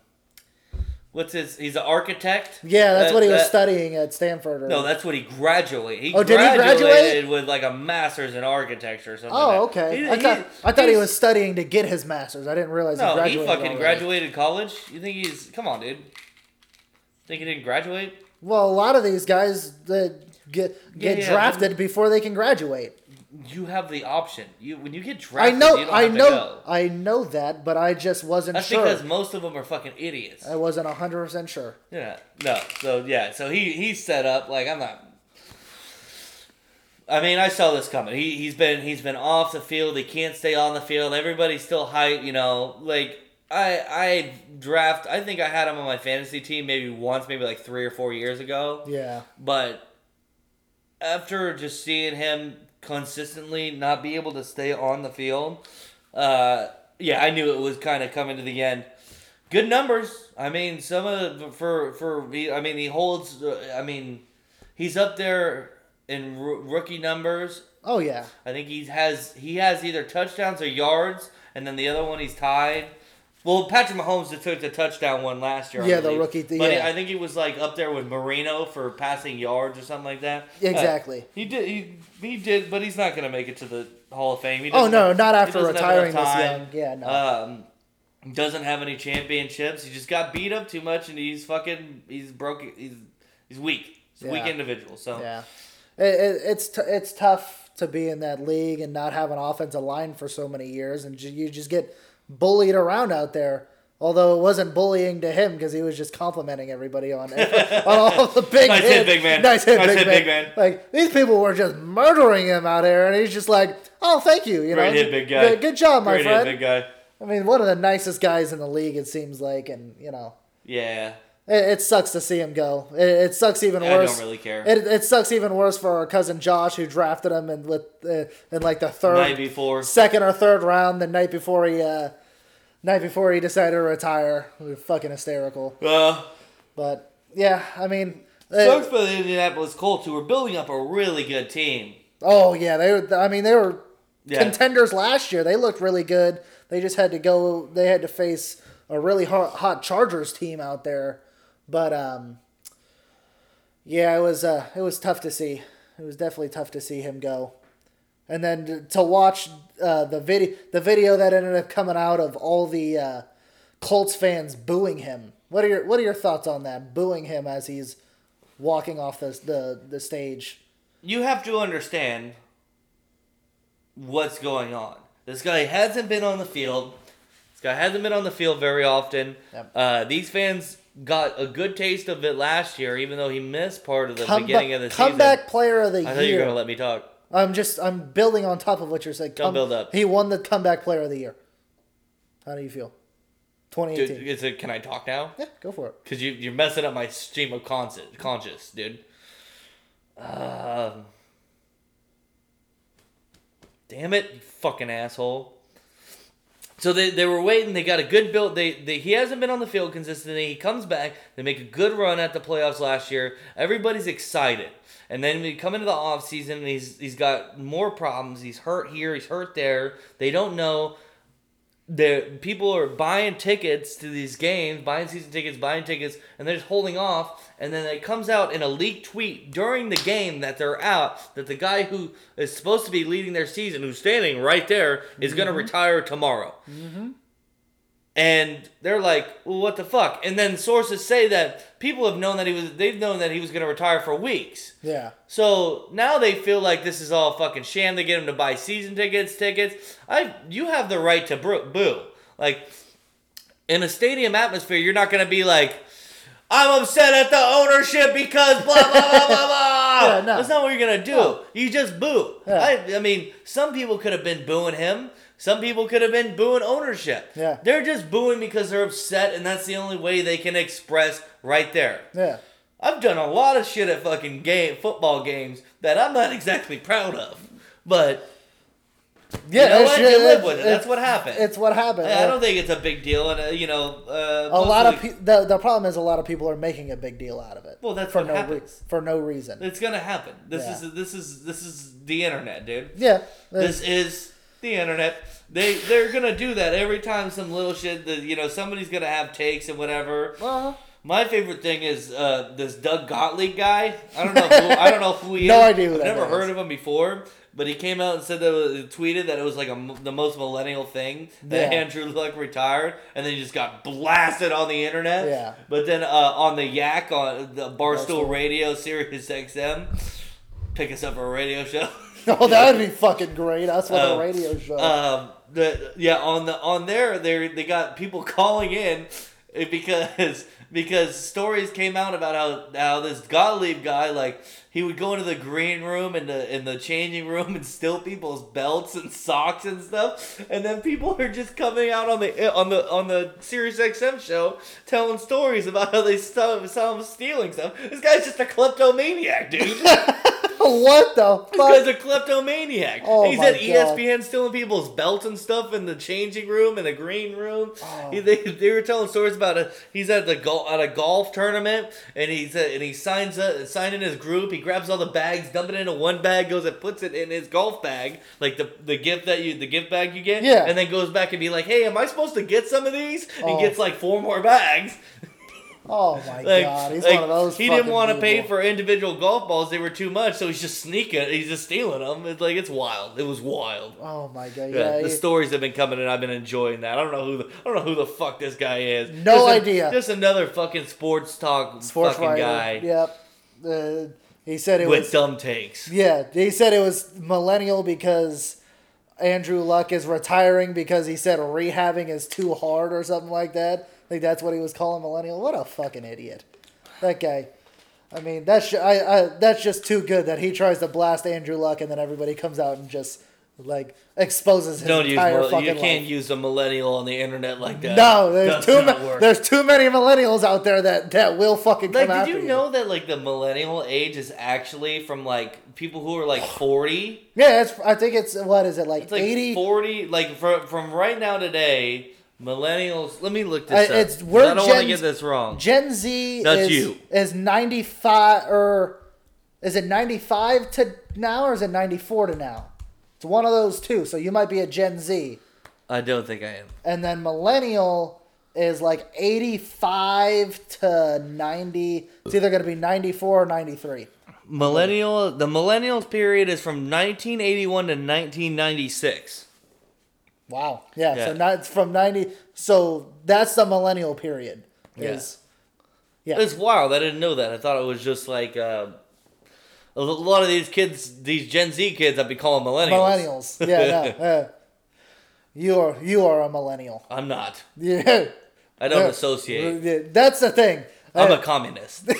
he's an architect. Yeah, that's what he was studying at Stanford. No, that's what he graduated. Did he graduate? With like a master's in architecture or something. Oh, okay. I thought he was studying to get his master's. I didn't realize he graduated. No, he fucking graduated college? You think come on, dude. Think he didn't graduate? Well, a lot of these guys that get drafted before they can graduate. You have the option. When you get drafted, you don't have to go. I know that, but I just wasn't sure. That's because most of them are fucking idiots. I wasn't 100% sure. Yeah. No. So he's set up like I'm not. I mean, I saw this coming. He's been off the field. He can't stay on the field. Everybody's still hype. You know, like I think I had him on my fantasy team maybe once, maybe like 3 or 4 years ago. Yeah. But after just seeing him consistently not be able to stay on the field, I knew it was kind of coming to the end. Good numbers. I mean, he holds. I mean, he's up there in rookie numbers. Oh yeah. I think he has either touchdowns or yards, and then the other one he's tied. Well, Patrick Mahomes took the touchdown one last year. Yeah, the rookie. I think he was like up there with Marino for passing yards or something like that. Exactly. He did, but he's not going to make it to the Hall of Fame. Not after retiring this young. Yeah, no. Doesn't have any championships. He just got beat up too much, and he's broken. He's weak. He's a weak individual. So yeah, it's tough to be in that league and not have an offensive line for so many years, and you just get bullied around out there, although it wasn't bullying to him because he was just complimenting everybody on all the big nice hits. Hit, big man. Nice hit, big man. Like, these people were just murdering him out there, and he's just like, oh, thank you. Great hit, big guy. Good job, my friend. Great hit, big guy. I mean, one of the nicest guys in the league, it seems like, and, you know. Yeah. It sucks to see him go. It sucks even worse. I don't really care. It sucks even worse for our cousin Josh, who drafted him and in like the second or third round, the night before he decided to retire. We were fucking hysterical. But yeah, I mean, sucks for the Indianapolis Colts, who were building up a really good team. Oh yeah, they were contenders last year. They looked really good. They just had to go. They had to face a really hot Chargers team out there. But it was tough to see. It was definitely tough to see him go, and then to watch the video that ended up coming out of all the Colts fans booing him. What are your thoughts on that? Booing him as he's walking off the stage. You have to understand what's going on. This guy hasn't been on the field. This guy hasn't been on the field very often. Yep. These fans got a good taste of it last year, even though he missed part of the beginning of the season. Comeback player of the year. I thought you were going to let me talk. I'm building on top of what you're saying. Don't build up. He won the comeback player of the year. How do you feel? 2018. Dude, can I talk now? Yeah, go for it. Because you're messing up my stream of conscious, dude. Damn it, you fucking asshole. So they were waiting. They got a good build. He hasn't been on the field consistently. He comes back. They make a good run at the playoffs last year. Everybody's excited. And then we come into the offseason, and he's got more problems. He's hurt here. He's hurt there. They don't know. the people are buying tickets to these games, buying season tickets, and they're just holding off. And then it comes out in a leaked tweet during the game that they're out, that the guy who is supposed to be leading their season, who's standing right there, is going to retire tomorrow. And they're like, well, what the fuck? And then sources say that people have known that they've known that he was going to retire for weeks. Yeah. So now they feel like this is all fucking sham. They get him to buy season tickets. You have the right to boo. Like, in a stadium atmosphere, you're not going to be like, I'm upset at the ownership because blah, blah, blah, blah, blah. Yeah, no. That's not what you're going to do. No. You just boo. Yeah. I mean, some people could have been booing him. Some people could have been booing ownership. Yeah. They're just booing because they're upset, and that's the only way they can express right there. Yeah. I've done a lot of shit at fucking football games that I'm not exactly proud of. But, yeah, you know, I can live with it. That's what happened. It's what happened. I don't think it's a big deal. And, you know, a lot of the problem is a lot of people are making a big deal out of it. Well, that's for no reason. It's gonna happen. This is the internet, dude. Yeah. This is the internet. They're gonna do that every time some little shit that, you know, somebody's gonna have takes and whatever. Uh-huh. My favorite thing is this Doug Gottlieb guy. I don't know who he is. No idea who that is. I've never heard of him before, but he came out and said tweeted that it was like the most millennial thing that Andrew Luck retired, and then he just got blasted on the internet. Yeah. But then on the Yak on the Barstool Radio, Sirius XM, pick us up for a radio show. Oh, that would be fucking great. That's what a radio show. They got people calling in because stories came out about how this Gottlieb guy, like, he would go into the green room and in the changing room and steal people's belts and socks and stuff, and then people are just coming out on the SiriusXM show telling stories about how they saw him stealing stuff. This guy's just a kleptomaniac, dude. What the fuck? This guy's a kleptomaniac. Oh, he's at ESPN stealing people's belts and stuff in the changing room and the green room. Oh. They were telling stories about he's at a golf tournament, and he signed in his group. He grabs all the bags, dumps it into one bag, goes and puts it in his golf bag, like the gift bag you get, and then goes back and be like, hey, am I supposed to get some of these? And gets like 4 more bags. Oh my god, he's one of those. He didn't want to pay for individual golf balls; they were too much. So he's just he's just stealing them. It's like it's wild. It was wild. Oh my god! Yeah, the stories have been coming, and I've been enjoying that. I don't know who the fuck this guy is. No idea. Just another fucking sports fucking writer guy. Yep. He said it was with dumb takes. Yeah, he said it was millennial because Andrew Luck is retiring because he said rehabbing is too hard or something like that. Like, that's what he was calling millennial. What a fucking idiot. That guy. I mean, that's just too good that he tries to blast Andrew Luck and then everybody comes out and just, like, exposes his entire fucking life. You can't use a millennial on the internet like that. No, there's too many millennials out there that will fucking come after you. Did you know that, like, the millennial age is actually from, like, people who are, like, 40? Yeah, I think it's, what is it, like, 80? 40, like, from right now today... Millennials, let me look this up. I don't want to get this wrong. Gen Z is 95, or is it 95 to now, or is it 94 to now? It's one of those two, so you might be a Gen Z. I don't think I am. And then millennial is like 85 to 90. It's either going to be 94 or 93. The millennials period is from 1981 to 1996. Wow. Yeah. So now it's from 90. So that's the millennial period. Yeah. It's wild. I didn't know that. I thought it was just like a lot of these kids, these Gen Z kids, I'd be calling millennials. Millennials. Yeah. No, you are a millennial. I'm not. Yeah. I don't associate. That's the thing. I'm a communist.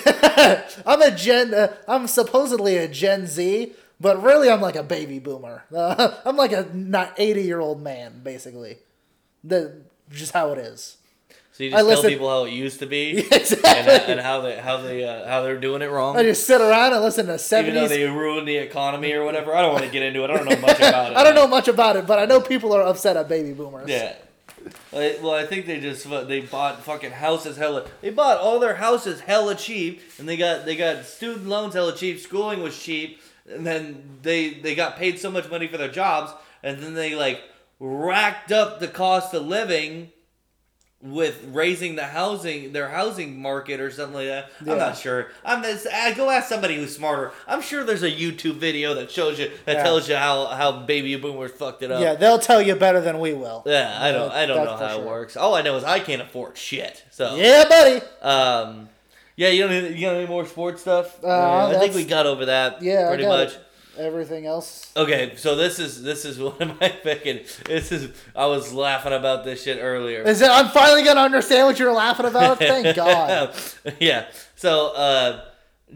I'm supposedly a Gen Z. But really, I'm like a baby boomer. I'm like a not 80-year-old man, basically. Just how it is. So you just tell people how it used to be, exactly. and how they're doing it wrong. I just sit around and listen to 70s. Even though they ruined the economy or whatever. I don't want to get into it. I don't know much about it. I don't know much about it, but I know people are upset at baby boomers. Yeah. Well, I think they bought fucking houses hella. They bought all their houses hella cheap, and they got student loans hella cheap. Schooling was cheap. And then they got paid so much money for their jobs, and then they like racked up the cost of living with raising the housing, their housing market or something like that. Yeah. I'm not sure. I go ask somebody who's smarter. I'm sure there's a YouTube video that shows you tells you how baby boomers fucked it up. Yeah, they'll tell you better than we will. Yeah, I don't know how it works. All I know is I can't afford shit. So yeah, buddy. Yeah, you got any more sports stuff? I think we got over that. Yeah, pretty much. Everything else. Okay, so this is one of my fucking. I was laughing about this shit earlier. Is it? I'm finally gonna understand what you were laughing about. Thank God. Yeah. So,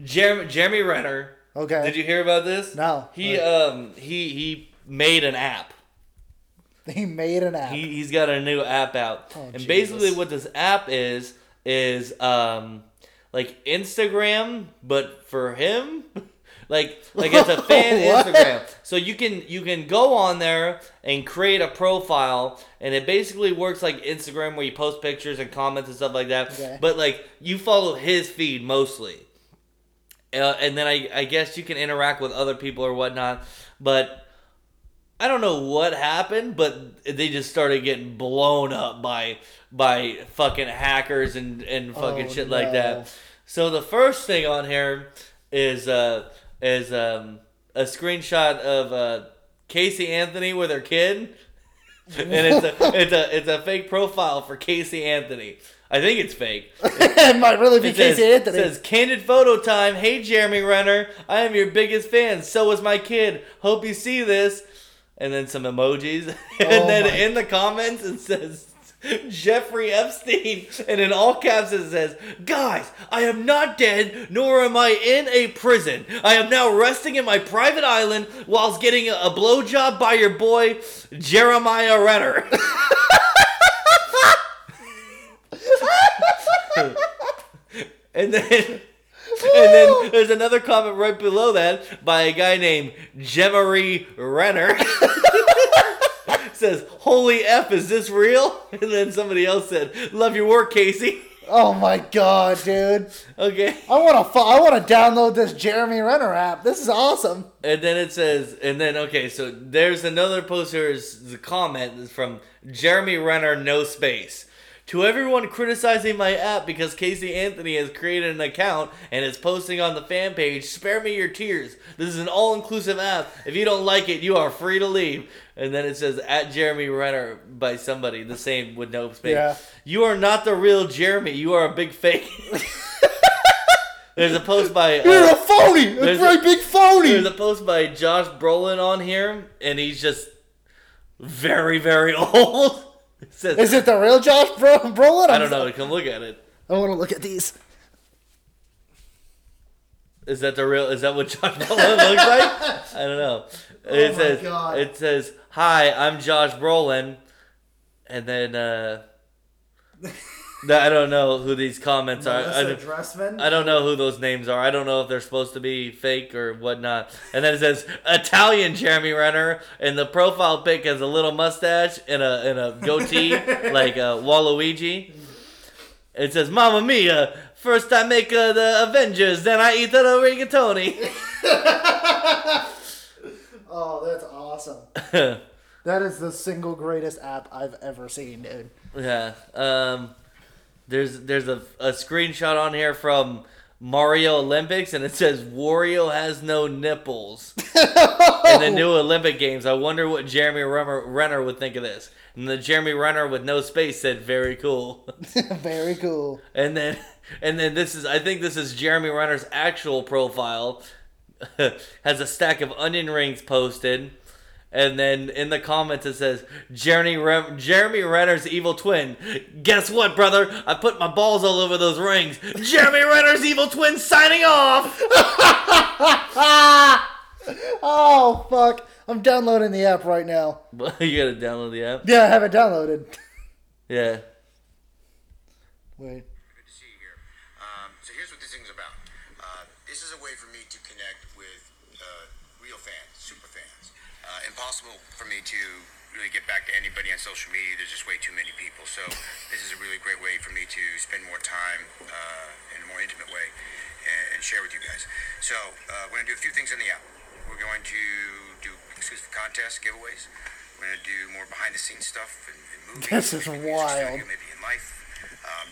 Jeremy Renner. Okay. Did you hear about this? No. He made an app. He made an app. He's got a new app out, basically what this app is like Instagram, but for him. Like it's a fan Instagram. So you can go on there and create a profile, and it basically works like Instagram where you post pictures and comments and stuff like that. Okay. But like you follow his feed mostly, and then I guess you can interact with other people or whatnot. But I don't know what happened, but they just started getting blown up by fucking hackers and fucking shit like that. So the first thing on here is a screenshot of Casey Anthony with her kid, and it's a fake profile for Casey Anthony. I think it's fake. It might really be Casey Anthony. It says, "Candid photo time. Hey, Jeremy Renner, I am your biggest fan. So is my kid. Hope you see this." And then some emojis, in the comments it says, Jeffrey Epstein, and in all caps it says, "Guys, I am not dead, nor am I in a prison. I am now resting in my private island whilst getting a blowjob by your boy, Jeremiah Renner." And then there's another comment right below that by a guy named Jeremy Renner. Says, "Holy F, is this real?" And then somebody else said, "Love your work, Casey." Oh my God, dude. Okay. I want to download this Jeremy Renner app. This is awesome. And then it says, so there's another post here. Is the comment is from Jeremy Renner, no space. "To everyone criticizing my app because Casey Anthony has created an account and is posting on the fan page, spare me your tears. This is an all-inclusive app. If you don't like it, you are free to leave." And then it says, at Jeremy Renner by somebody, the same with no space. Yeah. "You are not the real Jeremy. You are a big fake." There's a post by... You're a phony! A very big phony! There's a post by Josh Brolin on here, and he's just very, very old. It says, "Is it the real Josh Brolin?" I don't know. Come look at it. I want to look at these. Is that the real? Is that what Josh Brolin looks like? I don't know. It says, "Hi, I'm Josh Brolin," and then I don't know who these comments are. I don't know who those names are. I don't know if they're supposed to be fake or whatnot. And then it says, "Italian Jeremy Renner," and the profile pic has a little mustache and a goatee like Waluigi. It says, "Mamma mia, first I make the Avengers, then I eat the rigatoni." Oh, that's awesome. That is the single greatest app I've ever seen, dude. Yeah. There's a screenshot on here from Mario Olympics, and it says, "Wario has no nipples." In the new Olympic Games, I wonder what Jeremy Renner would think of this. And the Jeremy Renner with no space said, "Very cool." Very cool. And then I think this is Jeremy Renner's actual profile. Has a stack of onion rings posted. And then in the comments it says, Jeremy Renner's evil twin. "Guess what, brother? I put my balls all over those rings. Jeremy Renner's evil twin signing off." Oh, fuck. I'm downloading the app right now. You got to download the app? Yeah, I have it downloaded. Yeah. Wait. "Good to see you here. So here's what this thing's about. This is a way for me to connect with real fans, super fans. Impossible for me to really get back to anybody on social media. There's just way too many people. So this is a really great way for me to spend more time in a more intimate way and share with you guys. So we're going to do a few things in the app. We're going to do exclusive contests, giveaways. We're going to do more behind-the-scenes stuff in movies. This is wild. Maybe in life.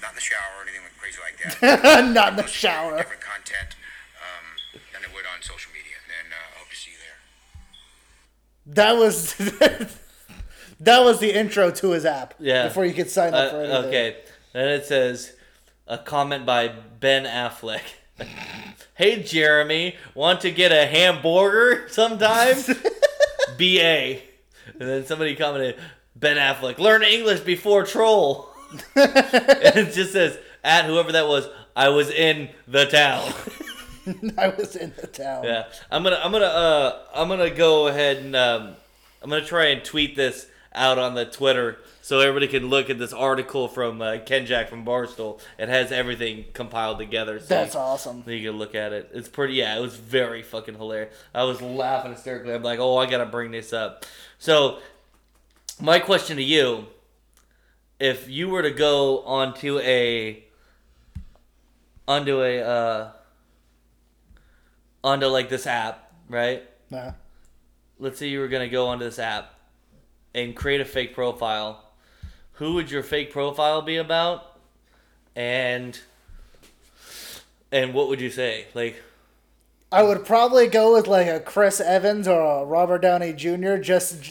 Not in the shower or anything crazy like that. Not in the shower. Different content than I would on social media. And I hope to see you there. That was the intro to his app. Yeah. Before you could sign up for anything. Okay. Then it says, a comment by Ben Affleck. Hey, Jeremy. Want to get a hamburger sometime? B.A. And then somebody commented, Ben Affleck, learn English before troll. And it just says, at whoever that was, I was in the town. I was in the town. Yeah, I'm gonna go ahead and I'm gonna try and tweet this out on the Twitter so everybody can look at this article from Ken Jack from Barstool. It has everything compiled together. So that's awesome. You can look at it. It's pretty. Yeah, it was very fucking hilarious. I was laughing hysterically. I'm like, oh, I gotta bring this up. So, my question to you. If you were to go onto like this app, right? Yeah. Let's say you were gonna go onto this app and create a fake profile. Who would your fake profile be about? And what would you say? Like, I would probably go with like a Chris Evans or a Robert Downey Jr. just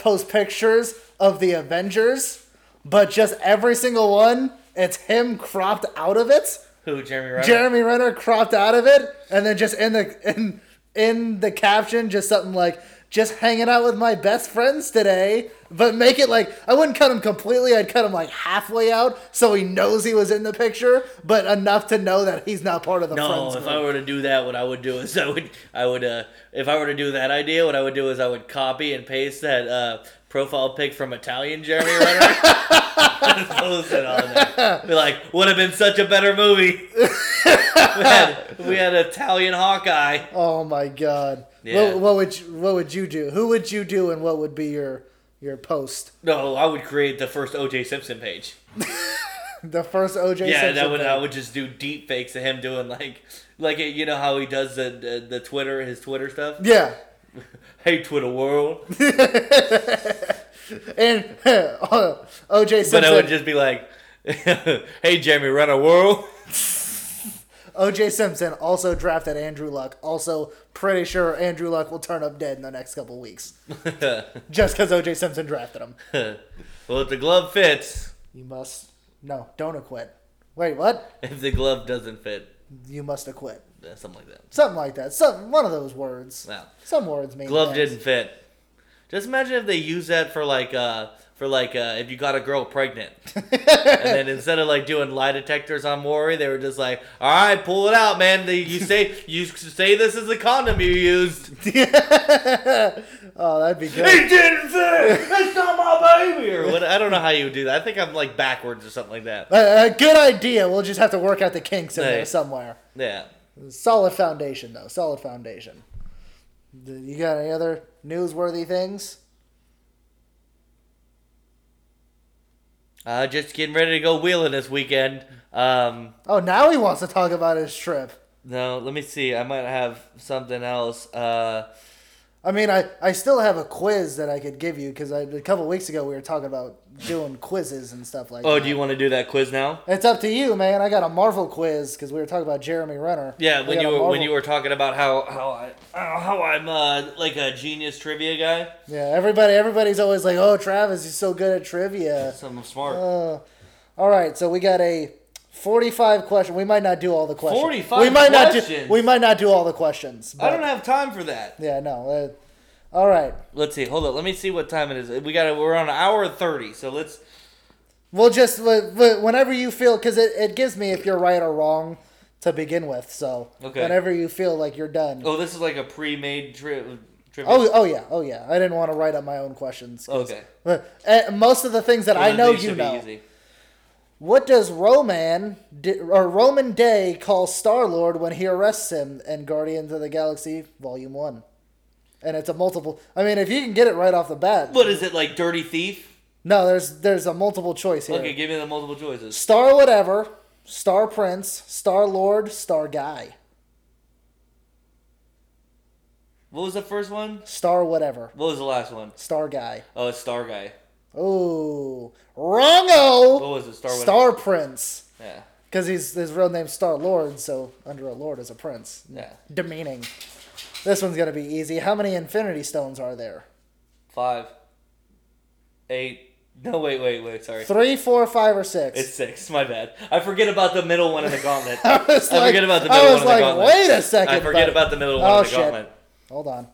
post pictures of the Avengers. But just every single one, it's him cropped out of it. Who, Jeremy Renner? Jeremy Renner cropped out of it, and then just in the caption, just something like, just hanging out with my best friends today. But make it like, I wouldn't cut him completely, I'd cut him like halfway out, so he knows he was in the picture, but enough to know that he's not part of the friends group. No, if I were to do that, what I would do is if I were to do that idea, what I would do is I would copy and paste that, profile pic from Italian Jeremy Renner. Post it on there. Be like, would have been such a better movie. we had Italian Hawkeye. Oh my god! Yeah. What would you do? Who would you do, and what would be your post? No, I would create the first O.J. Simpson page. The first O.J. Simpson. Yeah, I would just do deep fakes of him doing like you know how he does the Twitter, his Twitter stuff. Yeah. Hey, Twitter world. And O.J. Simpson. But I would just be like, hey, Jeremy Renner world. O.J. Simpson also drafted Andrew Luck. Also, pretty sure Andrew Luck will turn up dead in the next couple weeks. Just because O.J. Simpson drafted him. Well, if the glove fits. You must. No, don't acquit. Wait, what? If the glove doesn't fit. You must acquit. Something like that. Something like that. One of those words. Wow. Some words mean glove didn't fit. Just imagine if they use that for if you got a girl pregnant. And then instead of like doing lie detectors on Maury, they were just like, all right, pull it out, man. You say this is the condom you used. Oh, that'd be good. It didn't fit. It's not my baby. Or what, I don't know how you would do that. I think I'm like backwards or something like that. Good idea. We'll just have to work out the kinks in there somewhere. Yeah. Solid foundation, though. Solid foundation. You got any other newsworthy things? Just getting ready to go wheeling this weekend. Now he wants to talk about his trip. No, let me see. I might have something else. I still have a quiz that I could give you because a couple weeks ago we were talking about doing quizzes and stuff like that. Oh, do you want to do that quiz now? It's up to you, man. I got a Marvel quiz because we were talking about Jeremy Renner. Yeah, when you were talking about how I'm like a genius trivia guy. Yeah, everybody's always like, oh, Travis, you're so good at trivia. Something smart. All right, so we got a 45 question. We might not do all the questions. 45 questions? We might not do all the questions. But I don't have time for that. Yeah, no. All right. Let's see. Hold on. Let me see what time it is. We're on an hour 30, so let's... We'll just... Whenever you feel... Because it gives me if you're right or wrong to begin with, so... Okay. Whenever you feel like you're done. Oh, this is like a pre-made trivia. Oh, yeah. I didn't want to write up my own questions. Okay. Most of the things that I know you know. Easy. What does Roman Day call Star-Lord when he arrests him in Guardians of the Galaxy Volume 1? And it's a multiple... I mean, if you can get it right off the bat... What is it, like Dirty Thief? No, there's a multiple choice here. Okay, give me the multiple choices. Star whatever, Star Prince, Star-Lord, Star Guy. What was the first one? Star whatever. What was the last one? Star guy. Oh, Star guy. Oh, wrong-o. What was it? Star Star whatever? Prince. Yeah. Because his real name's Star Lord, so under a lord is a prince. Yeah. Demeaning. This one's gonna be easy. How many Infinity Stones are there? 5. 8. No, wait, sorry. 3, 4, 5, or 6. It's 6, my bad. I forget about the middle one in the gauntlet. I forget about the middle one in the gauntlet. Wait a second. I forget about the middle one in the gauntlet. Hold on.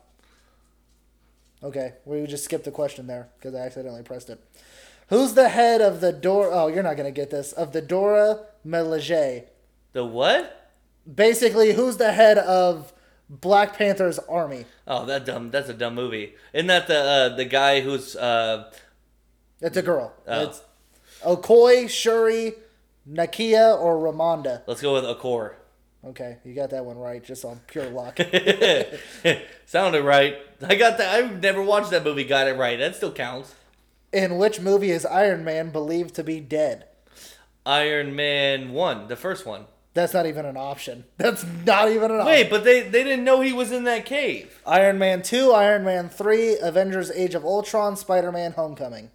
Okay, we just skipped the question there because I accidentally pressed it. Who's the head of the Dora... Oh, you're not going to get this. Of the Dora Milaje. The what? Basically, who's the head of Black Panther's army? Oh, that's a dumb movie. Isn't that the guy who's... It's a girl. Oh. It's Okoye, Shuri, Nakia, or Ramonda. Let's go with Okor. Okay, you got that one right, just on pure luck. Sounded right. I got that. I've never watched that movie. Got it right. That still counts. In which movie is Iron Man believed to be dead? Iron Man 1, the first one. That's not even an option. Wait, but they didn't know he was in that cave. Iron Man 2, Iron Man 3, Avengers Age of Ultron, Spider-Man Homecoming.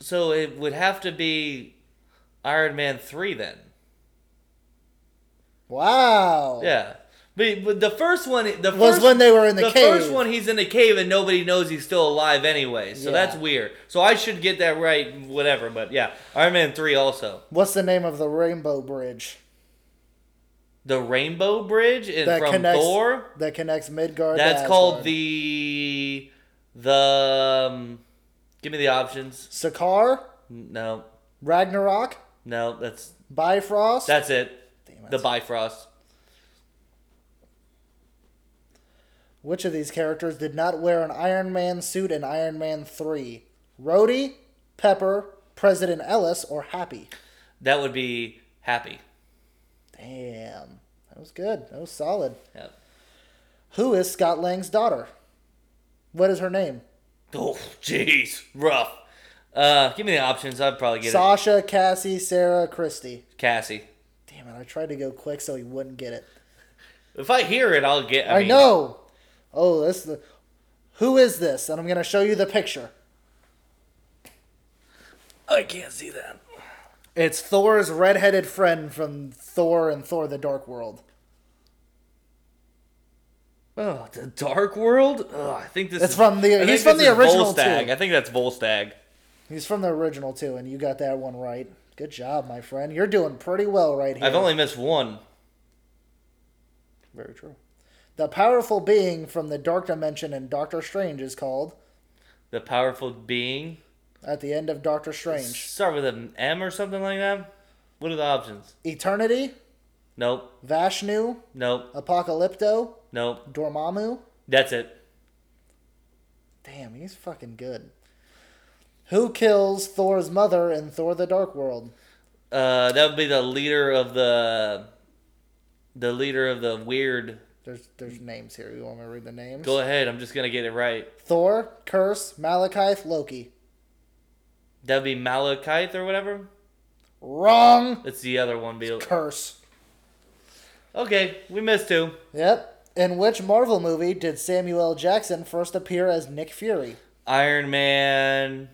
So it would have to be Iron Man 3 then. Wow. Yeah. But the first one... was when they were in the cave. The first one, he's in the cave and nobody knows he's still alive anyway. So that's weird. So I should get that right, whatever. But yeah, Iron Man 3 also. What's the name of the Rainbow Bridge? The Rainbow Bridge from Thor? That connects Midgard to Asgard. That's called give me the options. Sakaar? No. Ragnarok? No, that's... Bifrost? That's it. Damn, the Bifrost. Which of these characters did not wear an Iron Man suit in Iron Man 3? Rhodey, Pepper, President Ellis, or Happy? That would be Happy. Damn. That was good. That was solid. Yep. Who is Scott Lang's daughter? What is her name? Oh, jeez. Rough. Give me the options. I'd probably get Sasha, it. Sasha, Cassie, Sarah, Christy. Cassie. Damn it. I tried to go quick so he wouldn't get it. If I hear it, I'll get it. I know. Oh, who is this? And I'm going to show you the picture. I can't see that. It's Thor's redheaded friend from Thor and Thor the Dark World. Oh, the Dark World? Oh, I think this is... He's from the original, too. I think that's Volstagg. He's from the original, too, and you got that one right. Good job, my friend. You're doing pretty well right here. I've only missed one. Very true. The powerful being from the Dark Dimension in Doctor Strange is called... The powerful being? At the end of Doctor Strange. Start with an M or something like that? What are the options? Eternity? Nope. Vashnu? Nope. Apocalypto? Nope. Dormammu? That's it. Damn, he's fucking good. Who kills Thor's mother in Thor the Dark World? That would be the leader of the... The leader of the weird... There's names here. You want me to read the names? Go ahead. I'm just going to get it right. Thor, Curse, Malekith, Loki. That'd be Malekith or whatever? Wrong. It's the other one. It's Curse. Okay. We missed 2. Yep. In which Marvel movie did Samuel L. Jackson first appear as Nick Fury? Iron Man.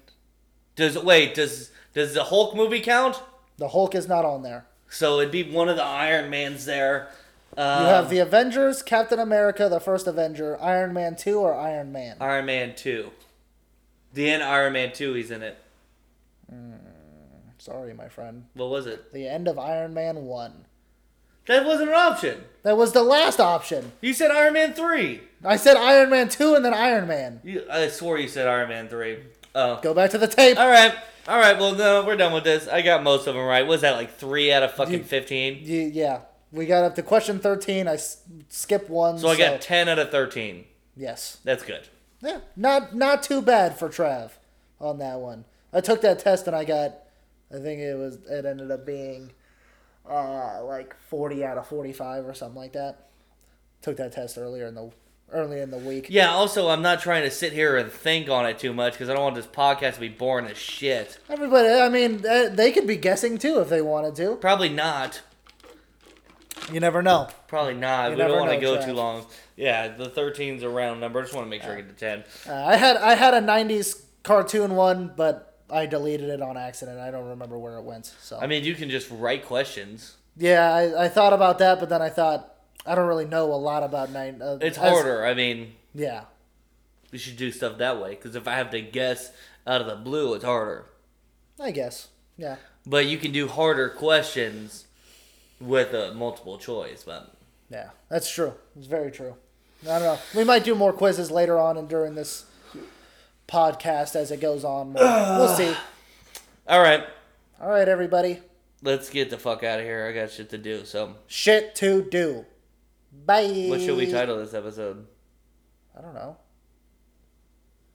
Does the Hulk movie count? The Hulk is not on there. So it'd be one of the Iron Mans there. You have the Avengers, Captain America, the first Avenger, Iron Man 2, or Iron Man? Iron Man 2. The end of Iron Man 2, he's in it. Sorry, my friend. What was it? The end of Iron Man 1. That wasn't an option. That was the last option. You said Iron Man 3. I said Iron Man 2 and then Iron Man. I swore you said Iron Man 3. Oh. Go back to the tape. All right. Well, no, we're done with this. I got most of them right. What was that, like 3 out of fucking 15? Yeah. We got up to question 13. I skipped one. So I got 10 out of 13. Yes. That's good. Yeah. Not too bad for Trav on that one. I took that test and it ended up being like 40 out of 45 or something like that. Took that test early in the week. Yeah, also, I'm not trying to sit here and think on it too much because I don't want this podcast to be boring as shit. Everybody, I mean, they could be guessing too if they wanted to. Probably not. You never know. Probably not. We don't want to go too long. Yeah, the 13's a round number. I just want to make sure I get to 10. I had a 90s cartoon one, but I deleted it on accident. I don't remember where it went. So I mean, you can just write questions. Yeah, I thought about that, but then I thought, I don't really know a lot about nine. It's harder. I mean, yeah. We should do stuff that way, because if I have to guess out of the blue, it's harder. I guess, yeah. But you can do harder questions with a multiple choice. But yeah, that's true. It's very true. I don't know. We might do more quizzes later on and during this podcast as it goes on. We'll see. All right. All right, everybody. Let's get the fuck out of here. I got shit to do. So shit to do. Bye. What should we title this episode? I don't know.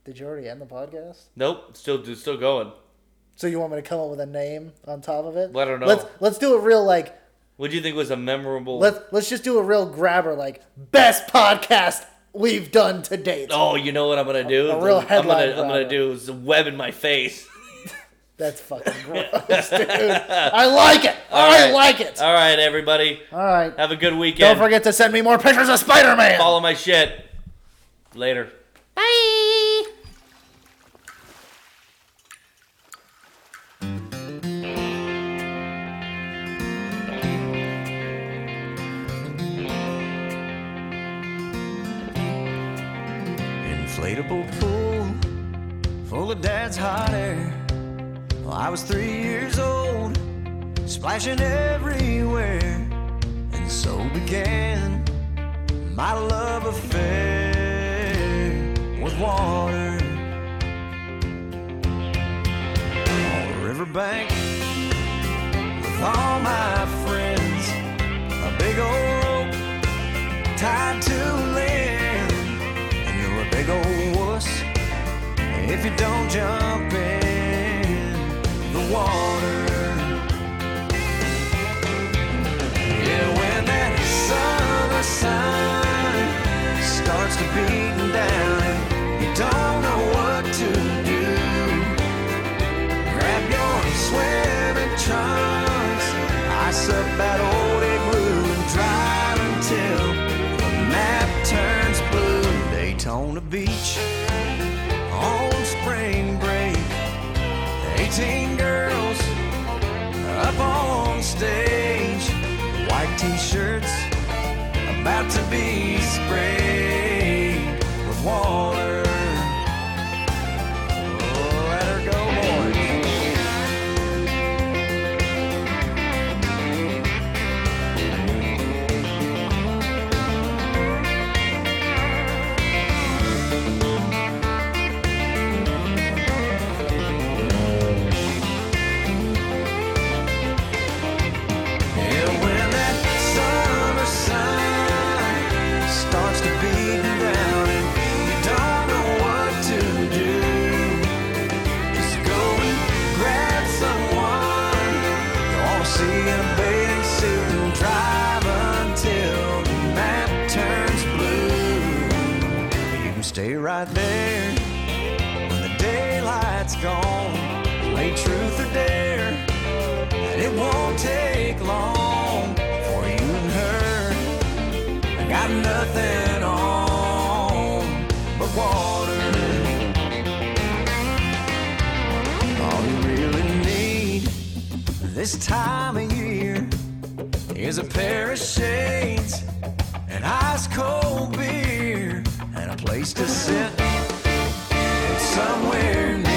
Did you already end the podcast? Nope. Still going. So you want me to come up with a name on top of it? Well, I don't know. Let's do a real, like... What do you think was a memorable... Let's just do a real grabber, like, best podcast we've done to date. Oh, you know what I'm going to do? A real headline grabber. I'm going to do is web in my face. That's fucking gross, dude. I like it. I like it. All right, everybody. All right. Have a good weekend. Don't forget to send me more pictures of Spider-Man. Follow my shit. Later. Bye. Inflatable pool full of dad's hot air. Well, I was 3 years old, splashing everywhere, and so began my love affair with water. On the riverbank with all my friends, a big old rope tied to land, and you're a big old wuss if you don't jump in the water. Yeah, when that summer sun starts to beat down and you don't know what to do, grab your swimming trunks, ice up that old igloo and drive until the map turns blue. Daytona Beach on spring break, 18 girls up on stage, white t-shirts about to be sprayed with water. Oh, let her go, right there. When the daylight's gone, play truth or dare, and it won't take long for you and her. I got nothing on but water. All you really need this time of year is a pair of shades and ice cold beer, place to sit somewhere near.